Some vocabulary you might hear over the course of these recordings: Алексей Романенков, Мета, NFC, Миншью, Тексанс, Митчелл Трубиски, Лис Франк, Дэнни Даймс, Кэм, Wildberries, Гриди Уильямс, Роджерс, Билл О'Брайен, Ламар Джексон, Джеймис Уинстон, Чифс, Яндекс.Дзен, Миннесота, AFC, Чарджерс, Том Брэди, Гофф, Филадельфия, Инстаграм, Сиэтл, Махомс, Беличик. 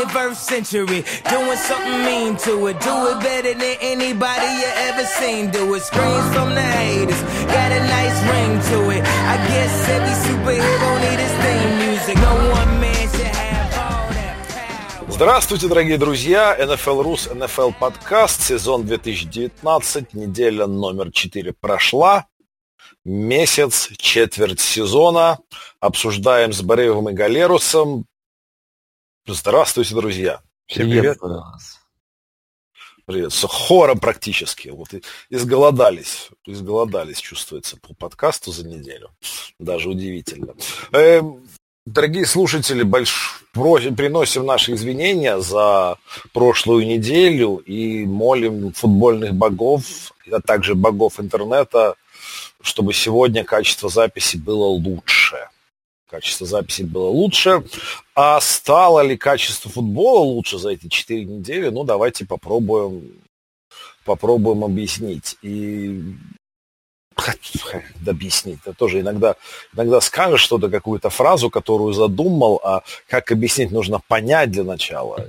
21st century, doing something mean to it, do it better than anybody you ever seen do it. Screams from the haters, got a nice ring to it. I guess every superhero need his theme music. No one man should have all that power. Здравствуйте, дорогие друзья! NFL Рус, NFL подкаст, сезон 2019, неделя номер 4 прошла. Месяц, четверть сезона. Обсуждаем с Боревым и Галерусом. Здравствуйте, друзья. Всем привет. Привет. С хора практически. Вот изголодались. Изголодались, чувствуется, по подкасту за неделю. Даже удивительно. Дорогие слушатели, приносим наши извинения за прошлую неделю и молим футбольных богов, а также богов интернета, чтобы сегодня качество записи было лучше. Качество записи было лучше. А стало ли качество футбола лучше за эти 4 недели? Ну, давайте попробуем объяснить. И объяснить. Я тоже иногда скажешь что-то, какую-то фразу, которую задумал, а как объяснить, нужно понять для начала.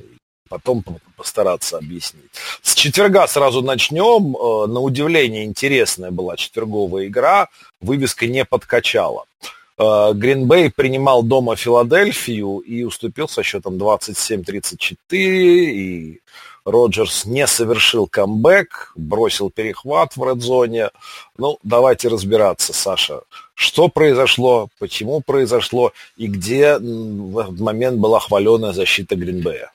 Потом постараться объяснить. С четверга сразу начнем. На удивление интересная была четверговая игра. Вывеска не подкачала. Грин-Бей принимал дома Филадельфию и уступил со счетом 27-34. И Роджерс не совершил камбэк, бросил перехват в редзоне. Ну, давайте разбираться, Саша. Что произошло, почему произошло и где в этот момент была хваленая защита Грин-Бея?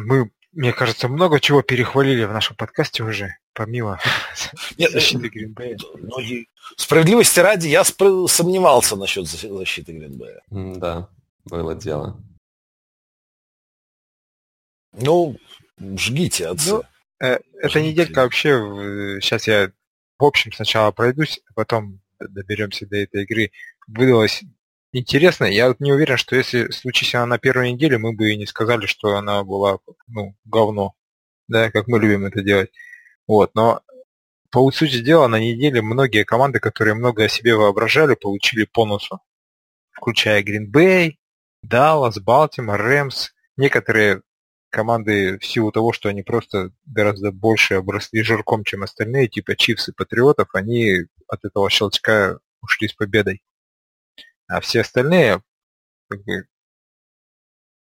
Мы, мне кажется, много чего перехвалили в нашем подкасте уже, помимо защиты Грин-Бея. Ну, справедливости ради, я сомневался насчет защиты Грин-Бея. Да, было дело. Ну, жгите, отцы. Ну, эта неделька вообще, сейчас я в общем сначала пройдусь, а потом доберемся до этой игры. Выдалось интересно, я не уверен, что если случись она на первой неделе, мы бы и не сказали, что она была, ну, говно, да, как мы любим это делать. Вот, но по сути дела на неделе многие команды, которые много о себе воображали, получили по носу, включая Грин-Бей, Даллас, Балтимор, Рэмс. Некоторые команды в силу того, что они просто гораздо больше обросли жирком, чем остальные, типа Чифс и Патриотов, они от этого щелчка ушли с победой. А все остальные как бы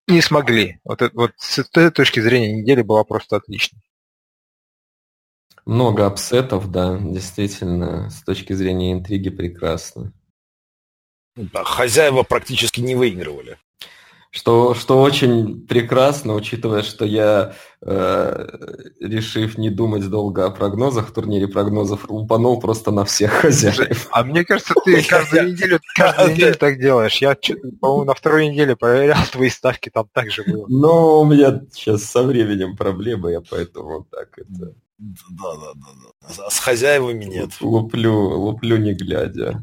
не смогли. Вот с этой точки зрения неделя была просто отличной. Много апсетов, да, действительно, с точки зрения интриги прекрасно. Да, хозяева практически не выигрывали. Что очень прекрасно, учитывая, что я, решив не думать долго о прогнозах, в турнире прогнозов лупанул просто на всех хозяев. А мне кажется, ты каждую неделю так делаешь. Я, по-моему, на второй неделе проверял твои ставки, там так же было. Но у меня сейчас со временем проблемы, я поэтому так это... Да. С хозяевами нет. Луплю не глядя.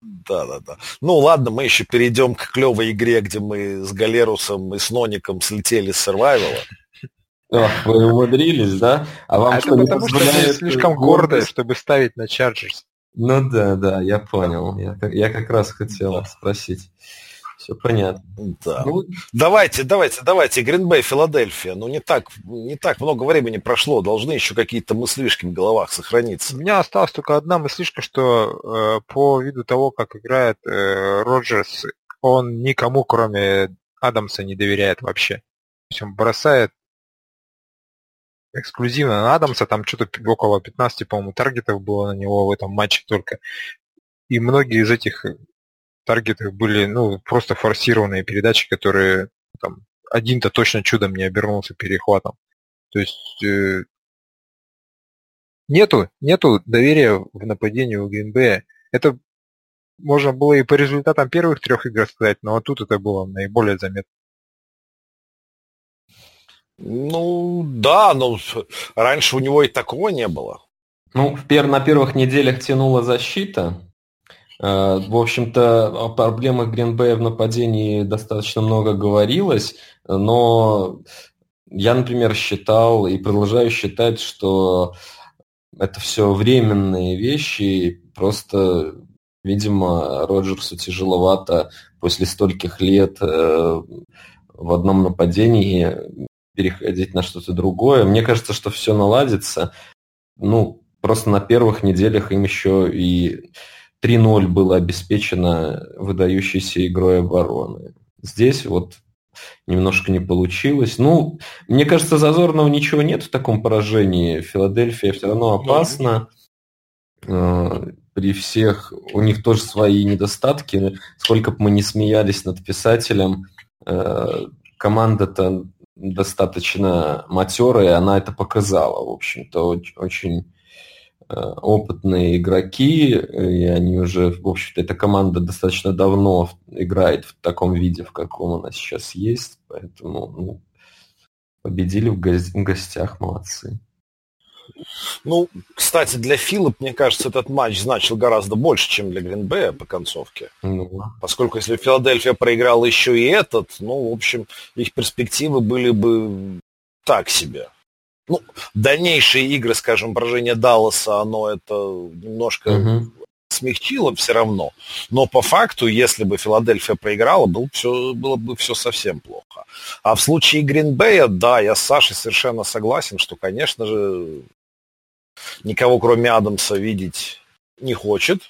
Да. Ну ладно, мы еще перейдем к клевой игре, где мы с Галерусом и с Ноником слетели с Survival. Вы умудрились, да? А вам что, не потому, что я слишком гордый, чтобы ставить на Chargers. Ну да, я понял. Я как раз хотел спросить. Все понятно. Да. Ну, давайте, Грин-Бей, Филадельфия. Ну, не так много времени прошло. Должны еще какие-то мыслишки в головах сохраниться. У меня осталась только одна мыслишка, что по виду того, как играет Роджерс, он никому, кроме Адамса, не доверяет вообще. То есть он бросает эксклюзивно на Адамса. Там что-то около 15, по-моему, таргетов было на него в этом матче только. И многие из этих... таргеты были, ну, просто форсированные передачи, которые там один-то точно чудом не обернулся перехватом. То есть нету доверия в нападении у Грин-Бея. Это можно было и по результатам первых 3 игр сказать, но тут это было наиболее заметно. Ну, да, но раньше у него и такого не было. Ну, на первых неделях тянула защита. В общем-то, о проблемах Грин-Бея в нападении достаточно много говорилось, но я, например, считал и продолжаю считать, что это все временные вещи, и просто, видимо, Роджерсу тяжеловато после стольких лет в одном нападении переходить на что-то другое. Мне кажется, что все наладится. Ну, просто на первых неделях им еще и 3-0 было обеспечено выдающейся игрой обороны. Здесь вот немножко не получилось. Ну, мне кажется, зазорного ничего нет в таком поражении. Филадельфия все равно опасна. При всех... У них тоже свои недостатки. Сколько бы мы ни смеялись над писателем, команда-то достаточно матерая, она это показала. В общем-то, очень опытные игроки, и они уже, в общем-то, эта команда достаточно давно играет в таком виде, в каком она сейчас есть, поэтому ну, победили в гостях, молодцы. Ну, кстати, для Филы, мне кажется, этот матч значил гораздо больше, чем для Грин-Бея по концовке. Ну. Поскольку если Филадельфия проиграла еще и этот, ну, в общем, их перспективы были бы так себе. Ну, дальнейшие игры, скажем, поражение Далласа, оно это немножко смягчило все равно. Но по факту, если бы Филадельфия проиграла, было бы все совсем плохо. А в случае Грин-Бея, да, я с Сашей совершенно согласен, что, конечно же, никого кроме Адамса видеть не хочет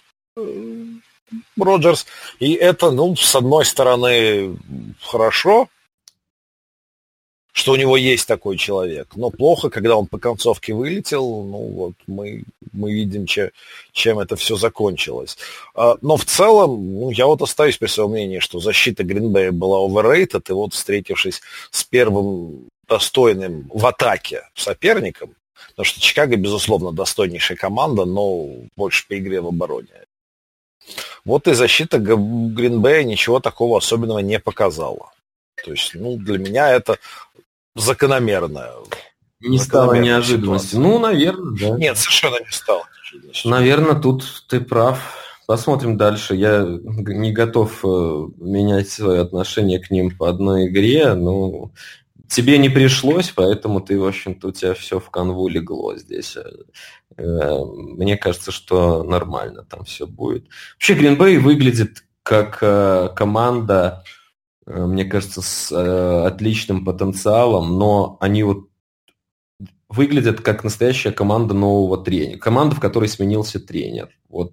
Роджерс. И это, ну, с одной стороны, хорошо, что у него есть такой человек. Но плохо, когда он по концовке вылетел, ну вот мы видим, чем это все закончилось. Но в целом, ну, я вот остаюсь при своем мнении, что защита Грин-Бея была overrated, и вот встретившись с первым достойным в атаке соперником, потому что Чикаго, безусловно, достойнейшая команда, но больше по игре в обороне. Вот и защита Грин-Бея ничего такого особенного не показала. То есть, ну, для меня это закономерное. Не стало неожиданностью. Ну, наверное, да. Нет, совершенно не стало неожиданностью. Наверное, тут ты прав. Посмотрим дальше. Я не готов менять свое отношение к ним по одной игре, но тебе не пришлось, поэтому ты, в общем-то, у тебя все в канву легло здесь. Мне кажется, что нормально там все будет. Вообще, Грин-Бей выглядит как команда, мне кажется, с отличным потенциалом, но они вот выглядят как настоящая команда нового тренера. Команда, в которой сменился тренер. Вот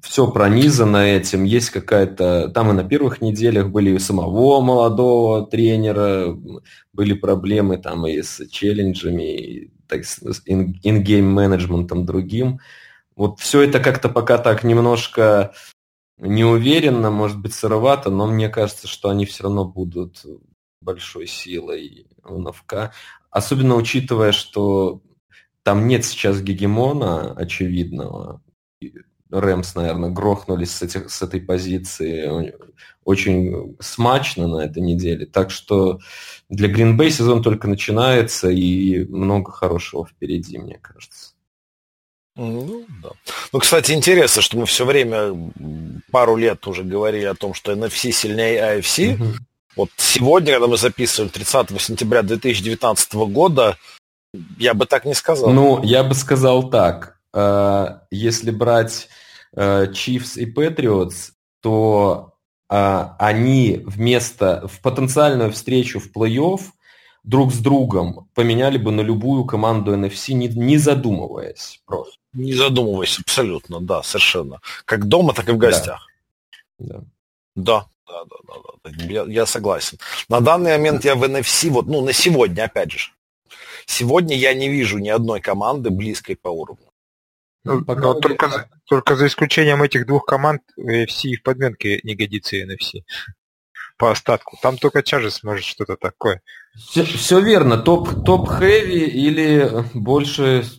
все пронизано этим. Есть какая-то... Там и на первых неделях были у самого молодого тренера, были проблемы там и с челленджами, и так, с ингейм-менеджментом другим. Вот все это как-то пока так немножко... неуверенно, может быть, сыровато, но мне кажется, что они все равно будут большой силой УНФК. Особенно учитывая, что там нет сейчас гегемона очевидного. Рэмс, наверное, грохнулись с этой позиции очень смачно на этой неделе. Так что для Грин-Бей сезон только начинается, и много хорошего впереди, мне кажется. Ну, да. Ну, кстати, интересно, что мы все время пару лет уже говорили о том, что NFC сильнее AFC. Угу. Вот сегодня, когда мы записываем 30 сентября 2019 года, я бы так не сказал. Ну, я бы сказал так. Если брать Чифс и Патриотс, то они в потенциальную встречу в плей-офф друг с другом поменяли бы на любую команду NFC, не задумываясь просто. Не задумываясь, абсолютно, да, совершенно. Как дома, так и в гостях. Да. Я согласен. На данный момент я в NFC, вот, ну, на сегодня, опять же. Сегодня я не вижу ни одной команды близкой по уровню. Ну, пока только за исключением этих двух команд AFC и в подменке не годится NFC. По остатку. Там только Чарджи сможет что-то такое. Все верно. Топ-хэви или более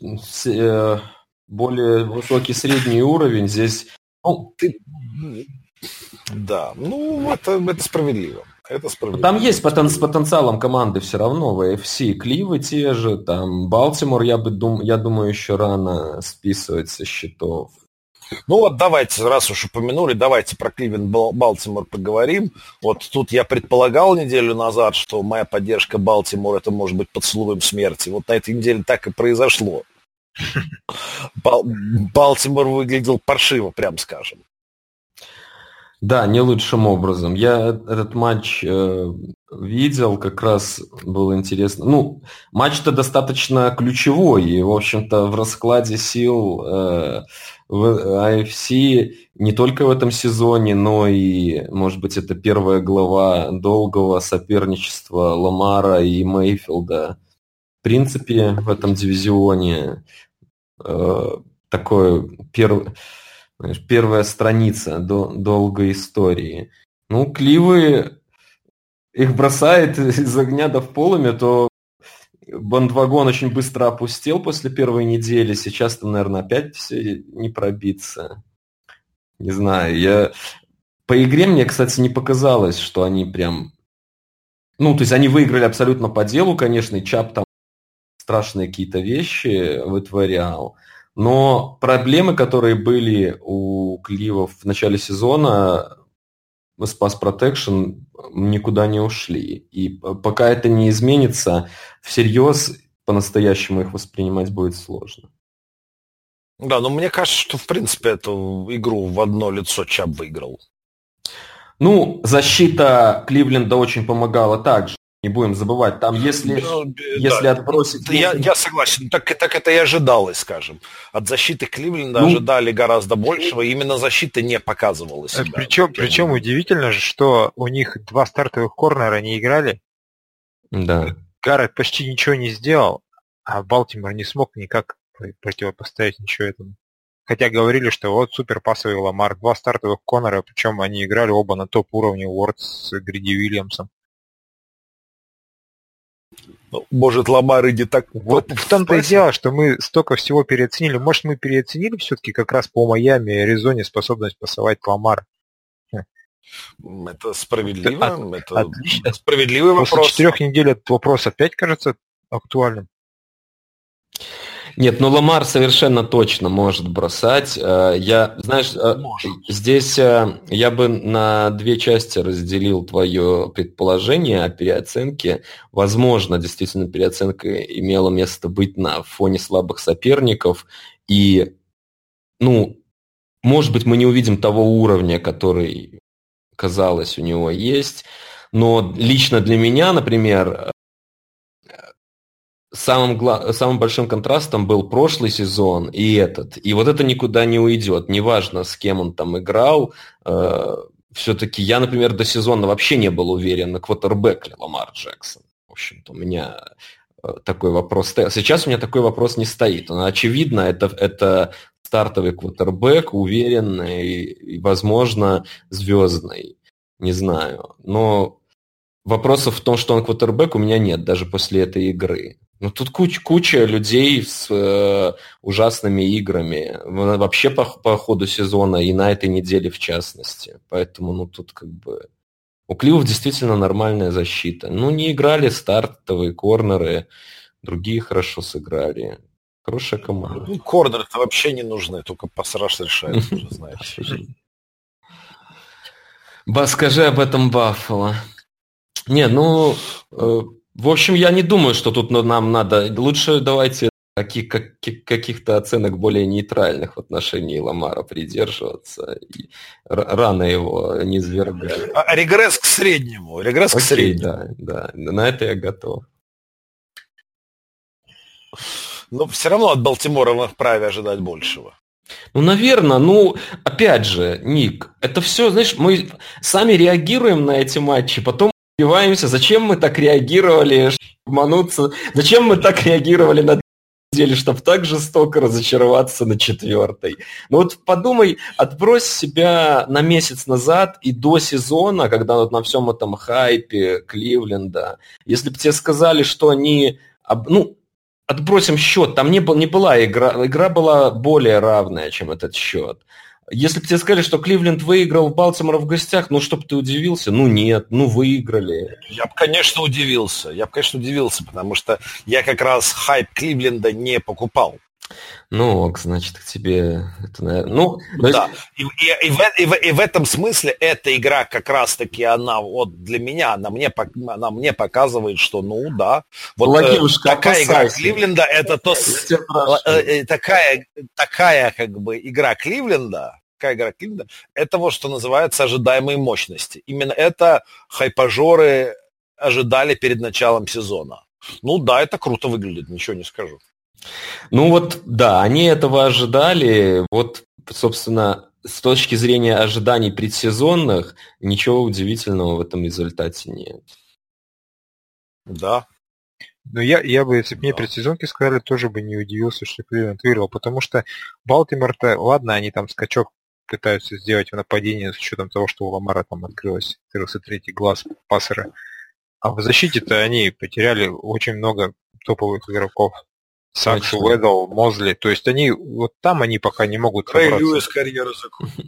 высокий средний уровень здесь. Ну, да, ну это справедливо. Это справедливо. Там есть с потенциалом команды все равно. В AFC Кливы те же, там Балтимор, я думаю, еще рано списывать со счетов. Ну вот давайте, раз уж упомянули, давайте про Кливленд Балтимор поговорим. Вот тут я предполагал неделю назад, что моя поддержка Балтимора это может быть поцелуем смерти. Вот на этой неделе так и произошло. Балтимор выглядел паршиво, прям скажем. Да, не лучшим образом. Я этот матч видел, как раз было интересно. Ну, матч-то достаточно ключевой, и, в общем-то, в раскладе сил в AFC не только в этом сезоне, но и, может быть, это первая глава долгого соперничества Ламара и Мейфилда. В принципе, в этом дивизионе такое первая страница долгой истории. Ну, Кливы их бросает из огня до вполыми, то бандвагон очень быстро опустел после первой недели. Сейчас там, наверное, опять все не пробиться. Не знаю, по игре мне, кстати, не показалось, что они прям... Ну, то есть они выиграли абсолютно по делу, конечно, и Чап там страшные какие-то вещи вытворял. Но проблемы, которые были у Кливов в начале сезона, Pass Protection, никуда не ушли. И пока это не изменится, всерьез по-настоящему их воспринимать будет сложно. Да, но мне кажется, что, в принципе, эту игру в одно лицо Чап выиграл. Ну, защита Кливленда очень помогала также. Не будем забывать, там, если отбросить... Я согласен, так это и ожидалось, скажем. От защиты Кливленда ожидали гораздо большего, именно защита не показывала себя. Причем удивительно, что у них два стартовых корнера не играли. Да. Гаррет почти ничего не сделал, а Балтимор не смог никак противопоставить ничего этому. Хотя говорили, что вот суперпассовый Ламар, два стартовых корнера, причем они играли оба на топ-уровне, Уорд с Гриди Уильямсом. Может, Ламар иди так... Вот в том-то и дело, что мы столько всего переоценили. Может, мы переоценили все-таки как раз по Майами и Аризоне способность пасовать Ламар? Это справедливо. Это справедливый вопрос. После 4 недель этот вопрос опять кажется актуальным. Нет, ну Ламар совершенно точно может бросать. Я, знаешь, здесь я бы на 2 части разделил твое предположение о переоценке. Возможно, действительно, переоценка имела место быть на фоне слабых соперников. И, ну, может быть, мы не увидим того уровня, который, казалось, у него есть. Но лично для меня, например... Самым большим контрастом был прошлый сезон и этот. И вот это никуда не уйдет. Неважно, с кем он там играл. Все-таки я, например, до сезона вообще не был уверен на квотербэке Ламар Джексон. В общем-то, у меня такой вопрос стоял. Сейчас у меня такой вопрос не стоит. Но, очевидно, это стартовый квотербэк, уверенный и, возможно, звездный. Не знаю. Но вопросов в том, что он квотербэк, у меня нет даже после этой игры. Ну, тут куча людей с ужасными играми вообще по ходу сезона и на этой неделе в частности. Поэтому, ну, тут как бы... У Кливов действительно нормальная защита. Ну, не играли стартовые корнеры, другие хорошо сыграли. Хорошая команда. Ну, корнеры-то вообще не нужны, только пасраж решает, уже знаешь. Скажи об этом Баффало. Не, ну... В общем, я не думаю, что тут нам надо... Лучше давайте каких-то оценок более нейтральных в отношении Ламара придерживаться. Рано его не свергать. Регресс к среднему. Регресс к среднему. Да, на это я готов. Но все равно от Балтимора мы вправе ожидать большего. Ну, наверное, опять же, Ник, это все, знаешь, мы сами реагируем на эти матчи, потом убиваемся. Зачем мы так реагировали, обмануться? Зачем мы так реагировали на 2 недели, чтобы так жестоко разочароваться на 4-й? Ну вот подумай, отбрось себя на месяц назад и до сезона, когда вот на всем этом хайпе Кливленда, если бы тебе сказали, что они... отбросим счет, там не была игра была более равная, чем этот счет. Если бы тебе сказали, что Кливленд выиграл Балтимора в гостях, чтоб ты удивился, нет, выиграли. Я бы, конечно, удивился, потому что я как раз хайп Кливленда не покупал. Ну, значит, к тебе это, наверное... Да, и в этом смысле эта игра как раз-таки, она вот для меня, она мне показывает, что, да, вот такая игра Кливленда, это такая как бы игра Кливленда, такая игра Кливленда, это вот что называется ожидаемые мощности. Именно это хайпажоры ожидали перед началом сезона. Ну да, это круто выглядит, ничего не скажу. Ну вот, да, они этого ожидали. Вот, собственно, с точки зрения ожиданий предсезонных, ничего удивительного в этом результате нет. Да. Но я бы, если бы мне предсезонки сказали, тоже бы не удивился, что Кливленд выиграл, потому что Балтимор-то, ладно, они там скачок пытаются сделать в нападении с учетом того, что у Ламара там открылся третий глаз пассера. А в защите-то они потеряли очень много топовых игроков. Саншу, Уэдл, Мозли. То есть они вот там они пока не могут собраться. Рэй Льюис карьеру закончил.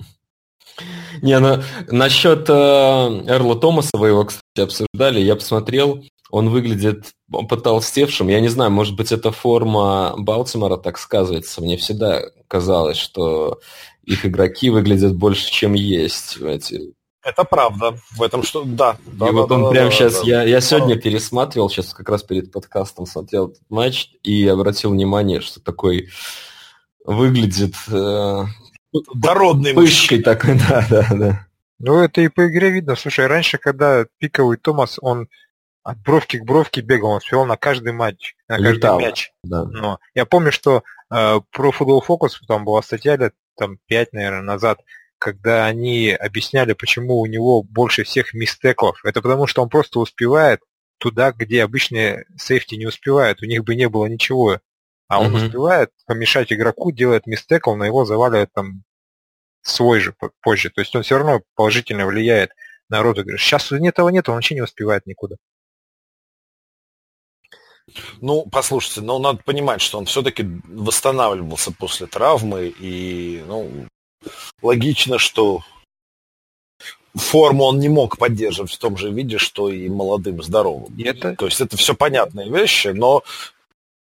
Не, ну, насчет Эрла Томаса, вы его, кстати, обсуждали, я посмотрел, он выглядит потолстевшим. Я не знаю, может быть, это форма Балтимора так сказывается. Мне всегда казалось, что их игроки выглядят больше, чем есть. Это правда. В этом что... Да. И вот он прямо сейчас... Я сегодня пересматривал, сейчас как раз перед подкастом смотрел этот матч и обратил внимание, что такой выглядит... Дородный пышкой такой, да. Ну, это и по игре видно. Слушай, раньше, когда пиковый Томас, он от бровки к бровке бегал, он успевал на каждый матч, на каждый мяч. Да. Но я помню, что про Football Focus там была статья лет там 5, наверное, назад, когда они объясняли, почему у него больше всех мистеклов. Это потому, что он просто успевает туда, где обычные сейфти не успевают. У них бы не было ничего. А он успевает помешать игроку, делает мистекл, на его заваливает там свой же позже. То есть он все равно положительно влияет на розыгрыш. Сейчас этого нет, он вообще не успевает никуда. Ну, послушайте, но надо понимать, что он все-таки восстанавливался после травмы и, ну... Логично, что форму он не мог поддерживать в том же виде, что и молодым, здоровым. Это... То есть это все понятные вещи, но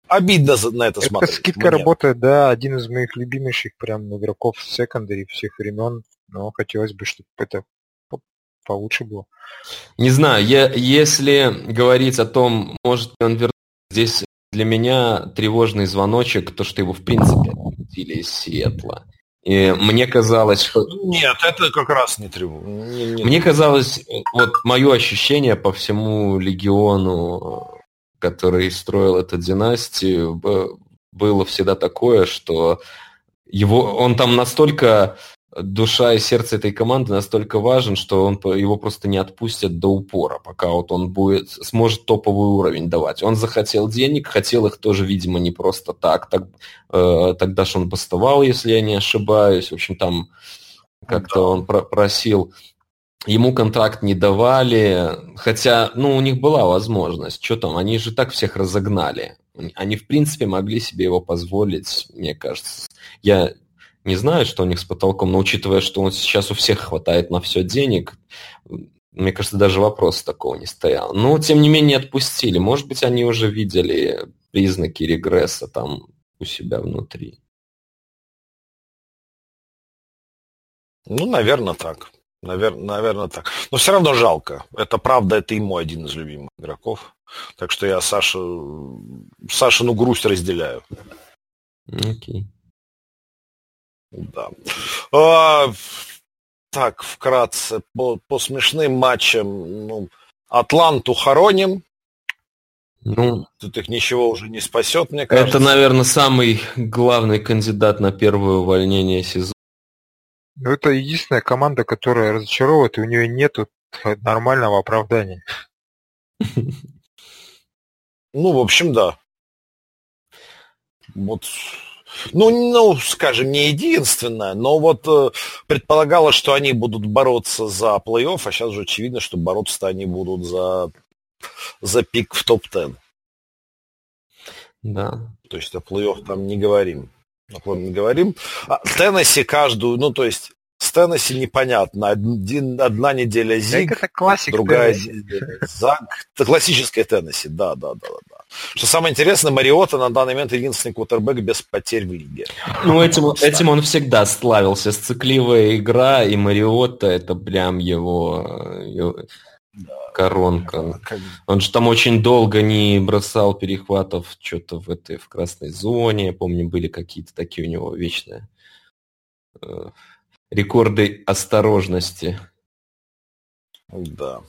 обидно на это смотреть. Эта скидка работает, да, один из моих любимейших прям игроков в секондаре всех времен, но хотелось бы, чтобы это получше было. Не знаю, если говорить о том, может ли он вернуться, здесь для меня тревожный звоночек, то, что его в принципе отпустили из Сиэтла. И мне казалось, что... Нет, это как раз не тревожно. Мне казалось, вот мое ощущение по всему легиону, который строил эту династию, было всегда такое, что он там настолько, душа и сердце этой команды настолько важен, что его просто не отпустят до упора, пока вот он сможет топовый уровень давать. Он захотел денег, хотел их тоже, видимо, не просто так тогда же он бастовал, если я не ошибаюсь. В общем, там как-то он просил. Ему контракт не давали, хотя, ну, у них была возможность. Что там, они же так всех разогнали. Они, в принципе, могли себе его позволить, мне кажется. Я... не знаю, что у них с потолком, но учитывая, что сейчас у всех хватает на все денег, мне кажется, даже вопрос такого не стоял. Но, тем не менее, отпустили. Может быть, они уже видели признаки регресса там у себя внутри. Ну, наверное, так. Наверное, так. Но все равно жалко. Это правда, это и мой один из любимых игроков. Так что я Сашину грусть разделяю. Окей. Да. Так, вкратце, по смешным матчам, Атланту хороним. Тут их ничего уже не спасет, мне кажется. Это, наверное, самый главный кандидат на первое увольнение сезона. Ну, это единственная команда, которая разочаровывает, и у нее нет нормального оправдания. В общем, да. Вот... скажем, не единственное, но предполагалось, что они будут бороться за плей-офф, а сейчас же очевидно, что бороться-то они будут за пик в топ-10. Да. То есть о плей-офф там не говорим. Теннесси каждую, с Теннесси непонятно. Одна неделя зиг, это классик, другая неделя заг. Это классическая Теннесси, да. Что самое интересное, Мариота на данный момент единственный квотербэк без потерь в лиге. Этим он всегда славился. Сцикливая игра, и Мариота — это прям его коронка. Он же там очень долго не бросал перехватов что-то в красной зоне. Я помню, были какие-то такие у него вечные... рекорды осторожности. Да.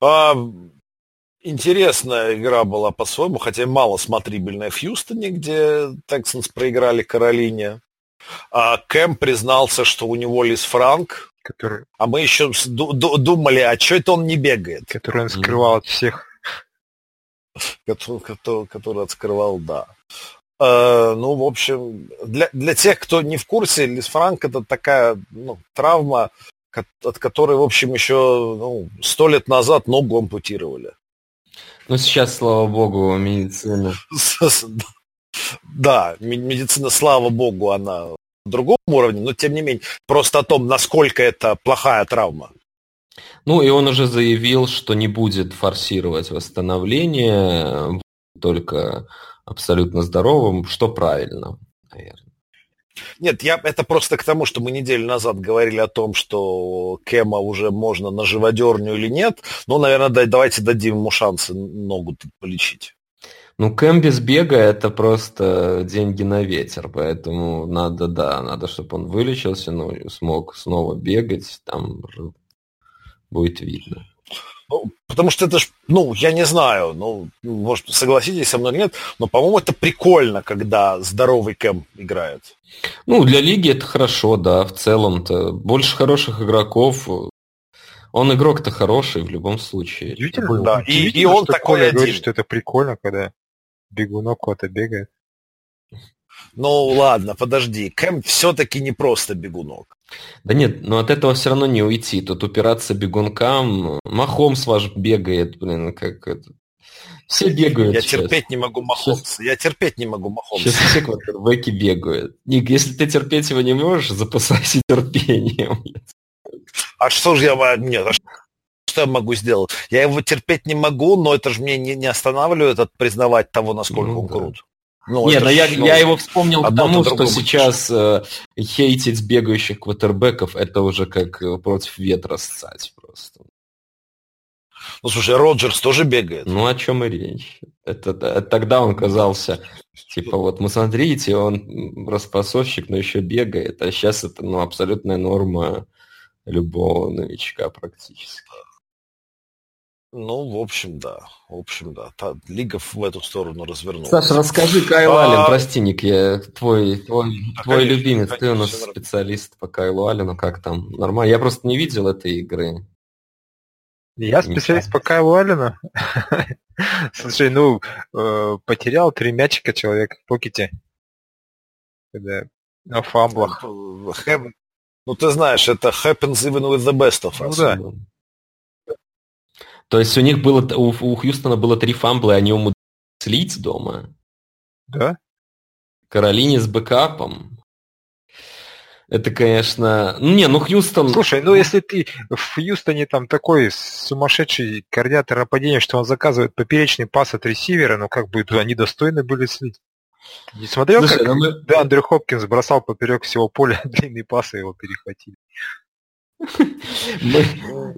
Да. Интересная игра была по-своему, хотя и мало смотрибельная в Хьюстоне, где Тексанс проиграли Каролине. Кэм признался, что у него Лис Франк, который... а мы еще думали, а что это он не бегает? Который он скрывал от всех. Который открывал, да. Ну, в общем, для тех, кто не в курсе, Лис Франк — это такая травма, от которой, в общем, еще 100 лет назад ногу ампутировали. Ну, сейчас, слава богу, медицина. Да, медицина, слава богу, она на другом уровне, но, тем не менее, просто о том, насколько это плохая травма. Ну, и он уже заявил, что не будет форсировать восстановление, будет только абсолютно здоровым, что правильно, наверное. Нет, это просто к тому, что мы неделю назад говорили о том, что Кэма уже можно на живодерню или нет. Ну, наверное, давайте дадим ему шансы ногу полечить. Ну, Кэм без бега – это просто деньги на ветер, поэтому надо, чтобы он вылечился, но смог снова бегать, там будет видно. Ну, потому что это ж, я не знаю, может, согласитесь со мной или нет, но, по-моему, это прикольно, когда здоровый Кэм играет. Ну, для лиги это хорошо, да, в целом-то. Больше хороших игроков. Он игрок-то хороший в любом случае. Удивительно, да. И он такой один. Говорит, что это прикольно, когда бегунок кого-то бегает. Ну, ладно, подожди. Кэм все-таки не просто бегунок. Да нет, но от этого все равно не уйти. Тут упираться бегункам. Махомс ваш бегает, блин, как это. Все бегают. Я терпеть не могу Махомса. Сейчас все квотербеки бегают. Ник, если ты терпеть его не можешь, запасайся терпением. А что же я... Нет, что я могу сделать? Я его терпеть не могу, но это же мне не останавливает от признавать того, насколько он крут. Ну, нет, я его вспомнил потому, что сейчас хейтить бегающих квотербеков — это уже как против ветра ссать просто. Ну, слушай, Роджерс тоже бегает. Ну, о чем и речь. Это тогда он казался, типа, вот, мы смотрите, он распасовщик, но еще бегает, а сейчас это, абсолютная норма любого новичка практически. Ну, в общем, да. Та лига в эту сторону развернулась. Саша, расскажи, Кайл Аллен, прости, Ник, я твой любимец, ты у нас специалист по Кайлу Аллену, как там, нормально? Я просто не видел этой игры. Я специалист по Кайлу Аллену? Слушай, потерял 3 мячика человек в покете. На фамблах. Ну, ты знаешь, это happens even with the best of us. Ну, да. То есть у них было, у Хьюстона было 3 фамбла, и они умудрились слить дома. Да. Каролине с бэкапом. Это, конечно... Хьюстон... Слушай, если ты в Хьюстоне там такой сумасшедший координатор нападения, что он заказывает поперечный пас от ресивера, они достойны были слить. Не смотрел, слушай, как Андрю Хопкинс бросал поперек всего поля длинные пасы, его перехватили.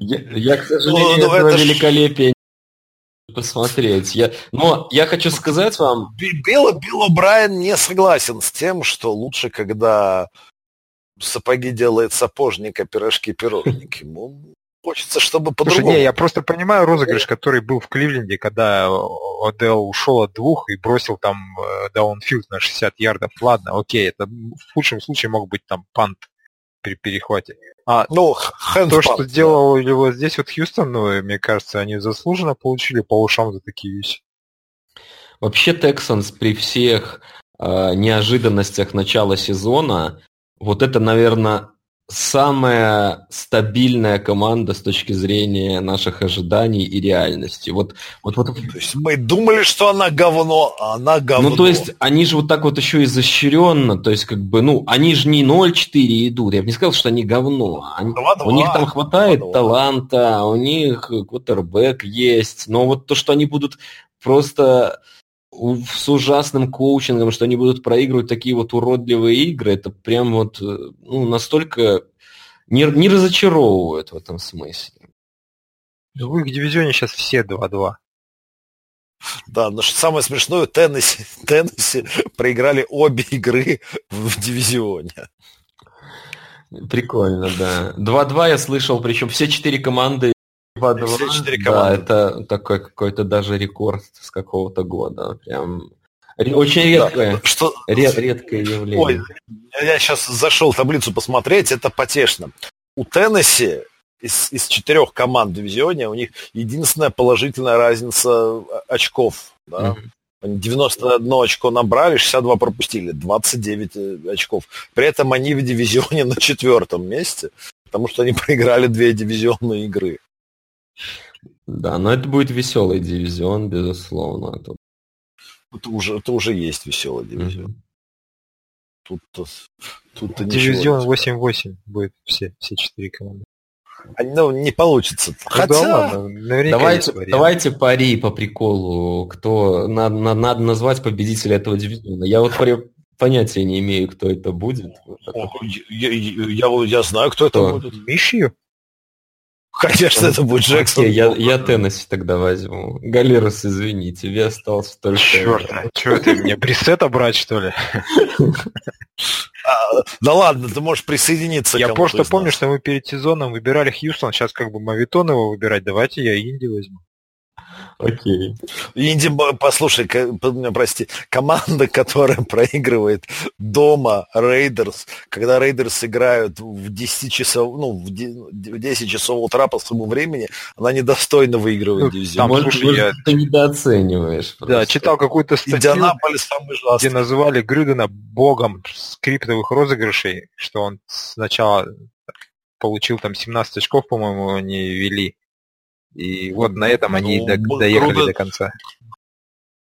Я, к сожалению, этого великолепия не посмотреть. Но я хочу сказать вам... Билл О'Брайен не согласен с тем, что лучше, когда сапоги делает сапожник, а пирожки пирожник. Ему хочется, чтобы по-другому. Слушай, я просто понимаю розыгрыш, который был в Кливленде, когда Одел ушел от 2 и бросил там даунфилд на 60 ярдов. Ладно, окей, это в худшем случае мог быть там пант при перехвате. То, что делал его здесь Хьюстон, мне кажется, они заслуженно получили по ушам за такие вещи. Вообще Тексанс при всех неожиданностях начала сезона, вот это, наверное, самая стабильная команда с точки зрения наших ожиданий и реальности. То есть мы думали, что она говно, а она говно. Ну, то есть они же вот так еще изощренно, то есть они же не 0-4 идут. Я бы не сказал, что они говно. У них там хватает таланта, у них квотербек есть, но то, что они будут просто... с ужасным коучингом, что они будут проигрывать такие уродливые игры, это прям настолько не разочаровывает в этом смысле. В их дивизионе сейчас все 2-2. Да, но самое смешное, Теннесси проиграли обе игры в дивизионе. Прикольно, да. 2-2 я слышал, причем все четыре команды. 2-2, все четыре команды. Да, это такой какой-то даже рекорд с какого-то года. Прям очень редкое, да. Что... редкое явление. Ой, я сейчас зашел таблицу посмотреть, это потешно. У Теннесси из четырех команд дивизионе у них единственная положительная разница очков. Да? Mm-hmm. Они 91 очко набрали, 62 пропустили, 29 очков. При этом они в дивизионе на четвертом месте, потому что они проиграли две дивизионные игры. Да, но это будет веселый дивизион, безусловно. Это уже есть веселый дивизион. Mm-hmm. Тут-то дивизион 8-8 будет все четыре команды. Ну, не получится. Хотя... Давайте пари по приколу, кто надо назвать победителя этого дивизиона. Я вот понятия не имею, кто это будет. Я знаю, кто это будет. Миншью? Конечно, это будет Джексон. Я Теннесси тогда возьму. Галерус, извини, тебе остался только... Черт, ты мне пресет брать, что ли? Да ладно, ты можешь присоединиться к кому-то. Я просто помню, что мы перед сезоном выбирали Хьюстон, сейчас как бы мавитон его выбирать, давайте я Инди возьму. Окей. Инди, послушай, прости, команда, которая проигрывает дома Рейдерс, когда Рейдерс играют в 10 часов, в 10 часов утра по своему времени, она недостойно выигрывает дивизион. Ты недооцениваешь. Просто. Да, читал какую-то статью, где называли Грудена богом скриптовых розыгрышей, что он сначала получил там 17 очков, по-моему, они вели. И вот на этом они доехали до конца.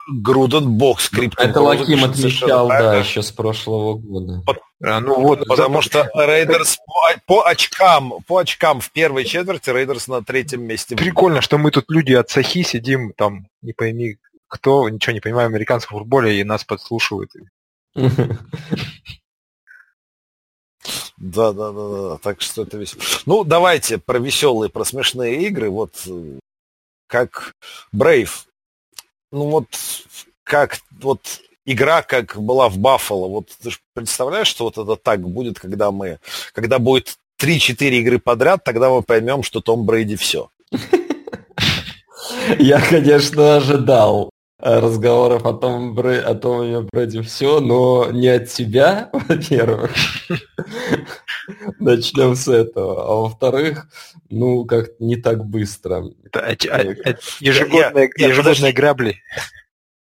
Груден бог скрипт. Это Лаким отмечал, да, еще с прошлого года. Потому что Рейдерс по очкам в первой четверти Рейдерс на третьем месте. Прикольно, что мы тут люди от Сахи сидим, там, не пойми кто, ничего не понимаем в американском футболе, и нас подслушивают. Да, так что это весело. Ну, давайте про веселые, про смешные игры. Вот как Брейв. Ну, вот как вот игра, как была в Баффало. Вот ты же представляешь, что вот это так будет, когда будет 3-4 игры подряд, тогда мы поймем, что Том Брэди все. Я, конечно, ожидал разговоров о том, я против все, но не от тебя, во-первых. Начнем с этого. А во-вторых, как-то не так быстро. Ежегодные грабли.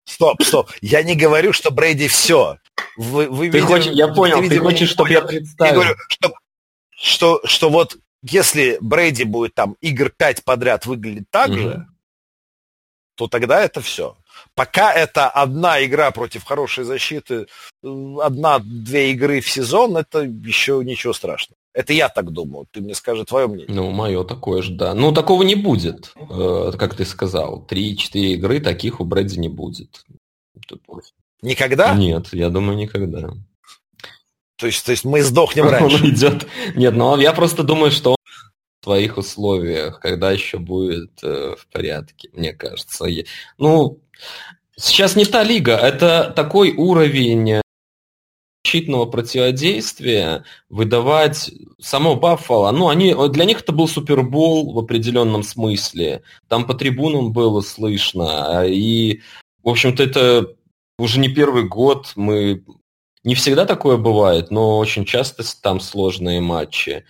Стоп. Я не говорю, что Брэди все. Я понял, ты хочешь, чтобы я представил. Я говорю, что вот если Брэди будет там игр 5 подряд выглядеть так же, то тогда это все. Пока это одна игра против хорошей защиты, одна-две игры в сезон, это еще ничего страшного. Это я так думаю. Ты мне скажи твое мнение. Мое такое же, да. Такого не будет, как ты сказал. 3-4 игры таких у Брэди не будет. Никогда? Нет, я думаю, никогда. То есть мы сдохнем раньше. Он идет. Нет, я просто думаю, что он в своих условиях, когда еще будет в порядке, мне кажется. Сейчас не та лига, это такой уровень защитного противодействия выдавать само Баффало. Для них это был Супербол в определенном смысле. Там по трибунам было слышно. И, в общем-то, это уже не первый год. Не всегда такое бывает, но очень часто там сложные матчи.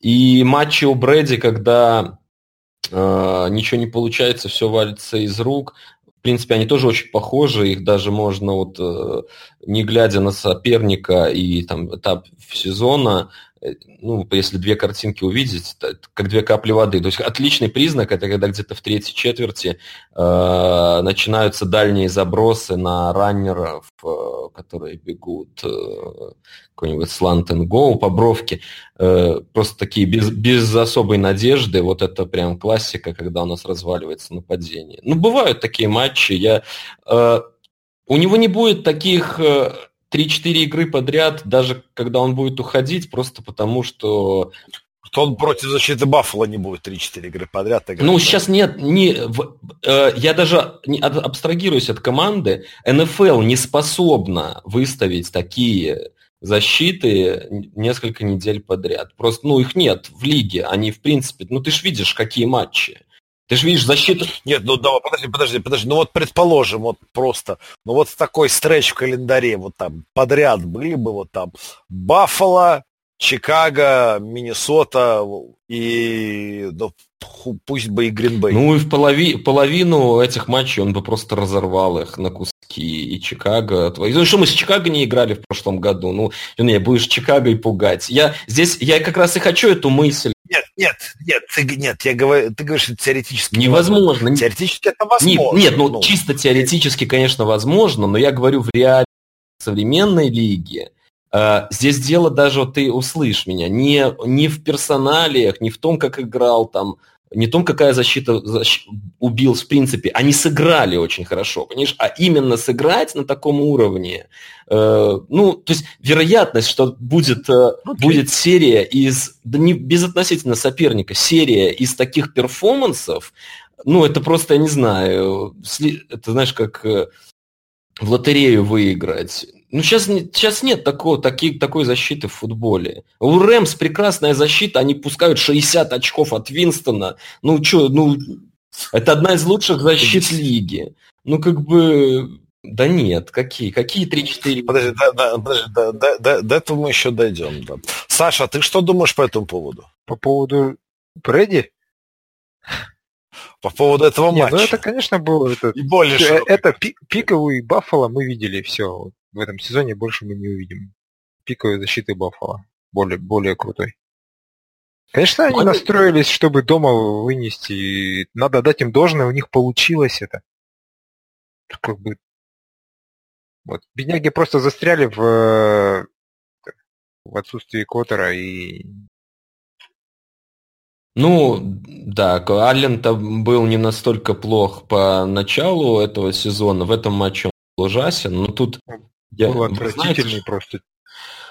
И матчи у Брэди, когда ничего не получается, все валится из рук. В принципе, они тоже очень похожи, их даже можно, не глядя на соперника и там, этап сезона, если две картинки увидеть, это как две капли воды. То есть отличный признак – это когда где-то в третьей четверти начинаются дальние забросы на раннеров, которые бегут какой-нибудь slant and go по бровке. Просто такие без особой надежды. Вот это прям классика, когда у нас разваливается нападение. Бывают такие матчи. У него не будет таких... 3-4 игры подряд, даже когда он будет уходить, просто потому что... Он против защиты Баффало не будет 3-4 игры подряд играть. Сейчас нет... я даже абстрагируюсь от команды. НФЛ не способна выставить такие защиты несколько недель подряд. Просто, ну, их нет в лиге. Они, в принципе, ну, ты ж видишь, какие матчи. Ты же видишь защиту... Нет, ну давай, подожди. Ну вот предположим, вот просто, ну вот с такой стретч в календаре, вот там подряд были бы вот там Баффало, Чикаго, Миннесота и, ну, пусть бы и Грин-Бей. Ну и в половину этих матчей он бы просто разорвал их на куски. И Чикаго... Ну что, мы с Чикаго не играли в прошлом году? Ну, не, будешь Чикаго и пугать. Я как раз и хочу эту мысль. Нет, я говорю, ты говоришь, что теоретически невозможно. Теоретически это возможно. Нет, ну чисто теоретически, конечно, возможно, но я говорю в реальной современной лиге. Здесь дело даже, ты услышь меня, не в персоналиях, не в том, как играл там, не в том, какая защита убил, в принципе. Они сыграли очень хорошо, понимаешь? А именно сыграть на таком уровне, ну, то есть вероятность, что будет серия из, да не безотносительно соперника, серия из таких перформансов, ну, это просто, я не знаю, это, знаешь, как в лотерею выиграть. Ну, сейчас нет такой защиты в футболе. У Рэмс прекрасная защита, они пускают 60 очков от Винстона. Ну, что, ну, это одна из лучших защит лиги. Ну, как бы, да нет, какие 3-4... Подожди, до этого мы еще дойдем. Да. Саша, ты что думаешь по этому поводу? По поводу Брэди? По поводу этого матча. Ну, это, конечно, было... Это пиковый Баффало мы видели, все. В этом сезоне больше мы не увидим пиковой защиты Баффало, более крутой. Конечно, они настроились, чтобы дома вынести. Надо дать им должное, у них получилось это. Как бы... Вот. Бедняги просто застряли в отсутствии Коттера и... Ну, да, Аллен-то был не настолько плох по началу этого сезона. В этом матче он был ужасен, но тут... Был отвратительный просто.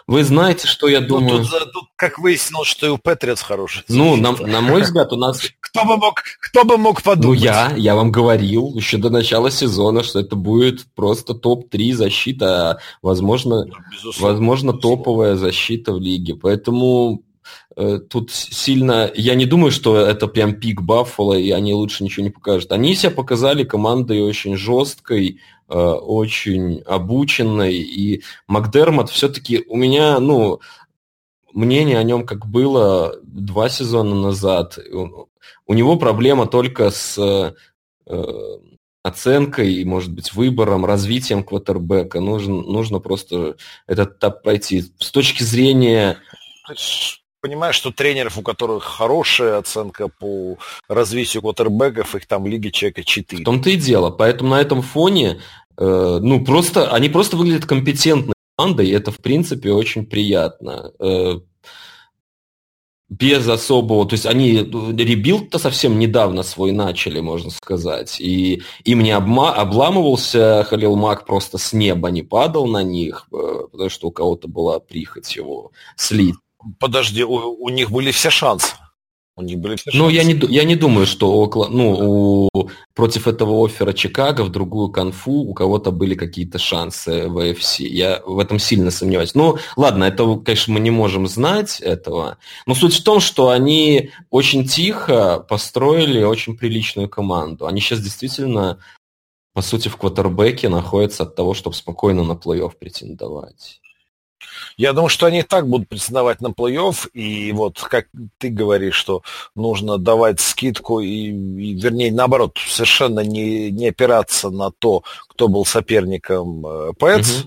Вы знаете, что я думаю? Ну, тут, как выяснилось, что и у Патриотс хороший. Ну, на мой взгляд, у нас... Кто бы мог подумать? Ну, я вам говорил еще до начала сезона, что это будет просто топ-3 защита, возможно, топовая защита в лиге. Поэтому тут сильно... Я не думаю, что это прям пик Баффало, и они лучше ничего не покажут. Они себя показали командой очень жесткой, очень обученный, и Макдермот все-таки у меня, ну, мнение о нем как было 2 сезона назад. У него проблема только с оценкой, может быть, выбором, развитием квотербека. Нужно просто этот этап пройти. С точки зрения... Понимаешь, что тренеров, у которых хорошая оценка по развитию квотербеков, их там в лиге человека 4. В том-то и дело. Поэтому на этом фоне... ну, просто они просто выглядят компетентной командой, и это, в принципе, очень приятно. Без особого... То есть они ребилд-то совсем недавно свой начали, можно сказать. И им не обламывался Халил Мак, просто с неба не падал на них, потому что у кого-то была прихоть его слить. Подожди, у них были все шансы. Ну, я не думаю, что против этого оффера Чикаго в другую конфу у кого-то были какие-то шансы в AFC. Я в этом сильно сомневаюсь. Ну, ладно, это, конечно, мы не можем знать этого. Но суть в том, что они очень тихо построили очень приличную команду. Они сейчас действительно, по сути, в квотербеке находятся от того, чтобы спокойно на плей-офф претендовать. Я думаю, что они и так будут претендовать на плей-офф, и вот как ты говоришь, что нужно давать скидку, и вернее, наоборот, совершенно не опираться на то, кто был соперником Пэтс.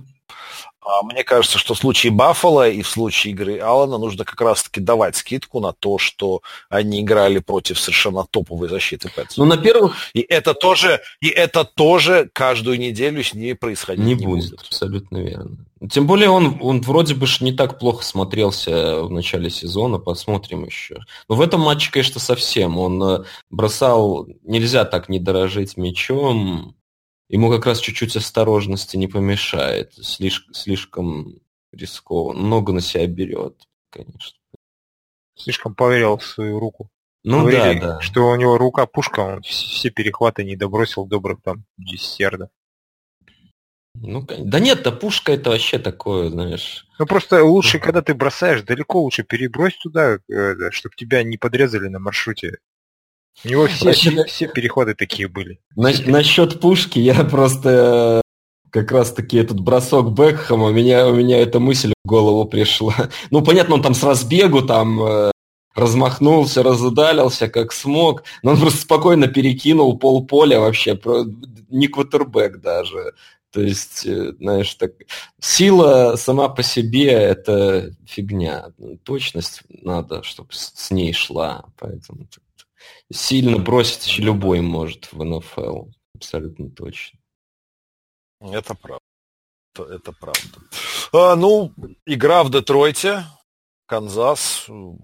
Мне кажется, что в случае Баффало и в случае игры Аллена нужно как раз-таки давать скидку на то, что они играли против совершенно топовой защиты Пэтс. Ну, на первых... И это тоже каждую неделю с ней происходить не будет. Абсолютно верно. Тем более он вроде бы не так плохо смотрелся в начале сезона, посмотрим еще. Но в этом матче, конечно, совсем. Он бросал, нельзя так не дорожить мячом. Ему как раз чуть-чуть осторожности не помешает. Слишком рискованно. Много на себя берет, конечно. Слишком поверил в свою руку. Ну, говорили, да. Что у него рука пушка, он все перехваты не добросил добрых там 10 ярдов. Ну, да нет, да пушка это вообще такое, знаешь. Ну просто лучше, когда ты бросаешь далеко, лучше перебрось туда, чтобы тебя не подрезали на маршруте. У него все переходы такие были. Насчет пушки я просто как раз-таки этот бросок Бекхэма, у меня эта мысль в голову пришла. Ну понятно, он там с разбегу там размахнулся, разудалился как смог, но он просто спокойно перекинул полполя вообще, не квотербэк даже. То есть, знаешь, так сила сама по себе – это фигня. Точность надо, чтобы с ней шла. Поэтому сильно бросить любой может в НФЛ. Абсолютно точно. Это правда. Это правда. Игра в Детройте, Канзас. В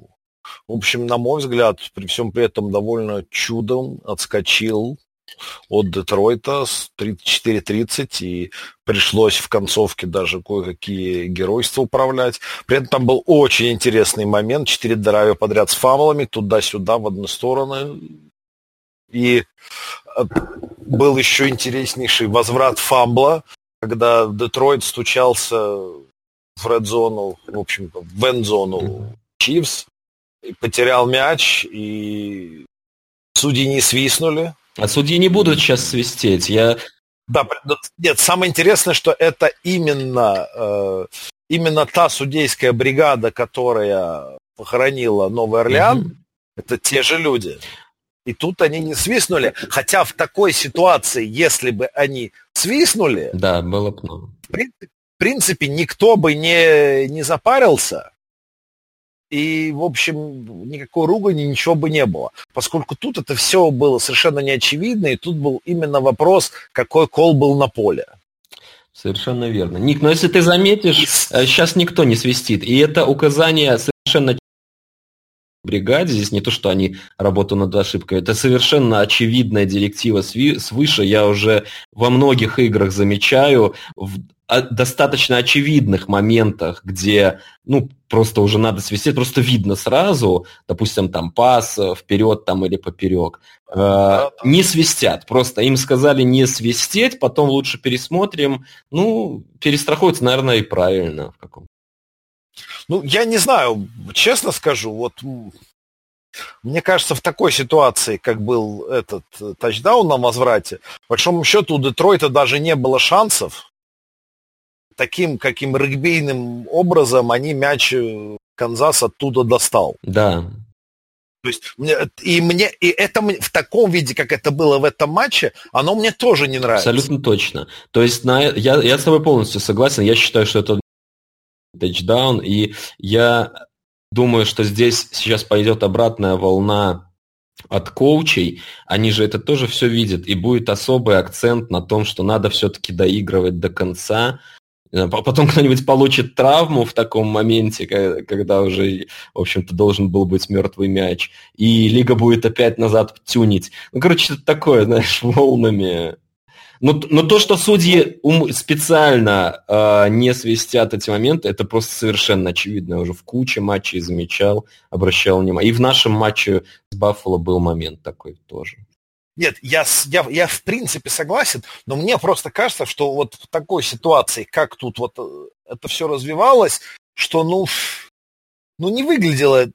общем, на мой взгляд, при всем при этом довольно чудом отскочил от Детройта с 34-30, и пришлось в концовке даже кое-какие геройства управлять. При этом там был очень интересный момент. 4 драйва подряд с фамблами, туда-сюда, в одну сторону. И был еще интереснейший возврат фамбла, когда Детройт стучался в редзону, в общем-то, в эндзону Чифс, потерял мяч, и судьи не свистнули. А судьи не будут сейчас свистеть. Да, нет, самое интересное, что это именно та судейская бригада, которая похоронила Новый Орлеан, это те же люди. И тут они не свистнули. Хотя в такой ситуации, если бы они свистнули, да, было бы много. В принципе, никто бы не запарился. И, в общем, никакой ругани, ничего бы не было. Поскольку тут это все было совершенно неочевидно, и тут был именно вопрос, какой колл был на поле. Совершенно верно. Ник, но если ты заметишь, сейчас никто не свистит. И это указание совершенно бригаде. Здесь не то, что они работают над ошибкой. Это совершенно очевидная директива свыше. Я уже во многих играх замечаю в достаточно очевидных моментах, где, просто уже надо свистеть, просто видно сразу, допустим, там пас вперед там или поперек, не свистят, просто им сказали не свистеть, потом лучше пересмотрим, перестраховываться, наверное, и правильно в каком-то. Я не знаю, честно скажу, мне кажется, в такой ситуации, как был этот тачдаун на возврате, по большому счету у Детройта даже не было шансов. Таким, каким регбейным образом они мяч Канзас оттуда достал. Да. То есть, и это в таком виде, как это было в этом матче, оно мне тоже не нравится. Абсолютно точно. То есть, я с тобой полностью согласен. Я считаю, что это тачдаун, и я думаю, что здесь сейчас пойдет обратная волна от коучей, они же это тоже все видят, и будет особый акцент на том, что надо все-таки доигрывать до конца. Потом кто-нибудь получит травму в таком моменте, когда уже, в общем-то, должен был быть мертвый мяч. И лига будет опять назад тюнить. Это такое, знаешь, волнами. Но то, что судьи специально не свистят эти моменты, это просто совершенно очевидно. Я уже в куче матчей замечал, обращал внимание. И в нашем матче с Баффало был момент такой тоже. Нет, я в принципе согласен, но мне просто кажется, что вот в такой ситуации, как тут вот это все развивалось, что, не выглядело,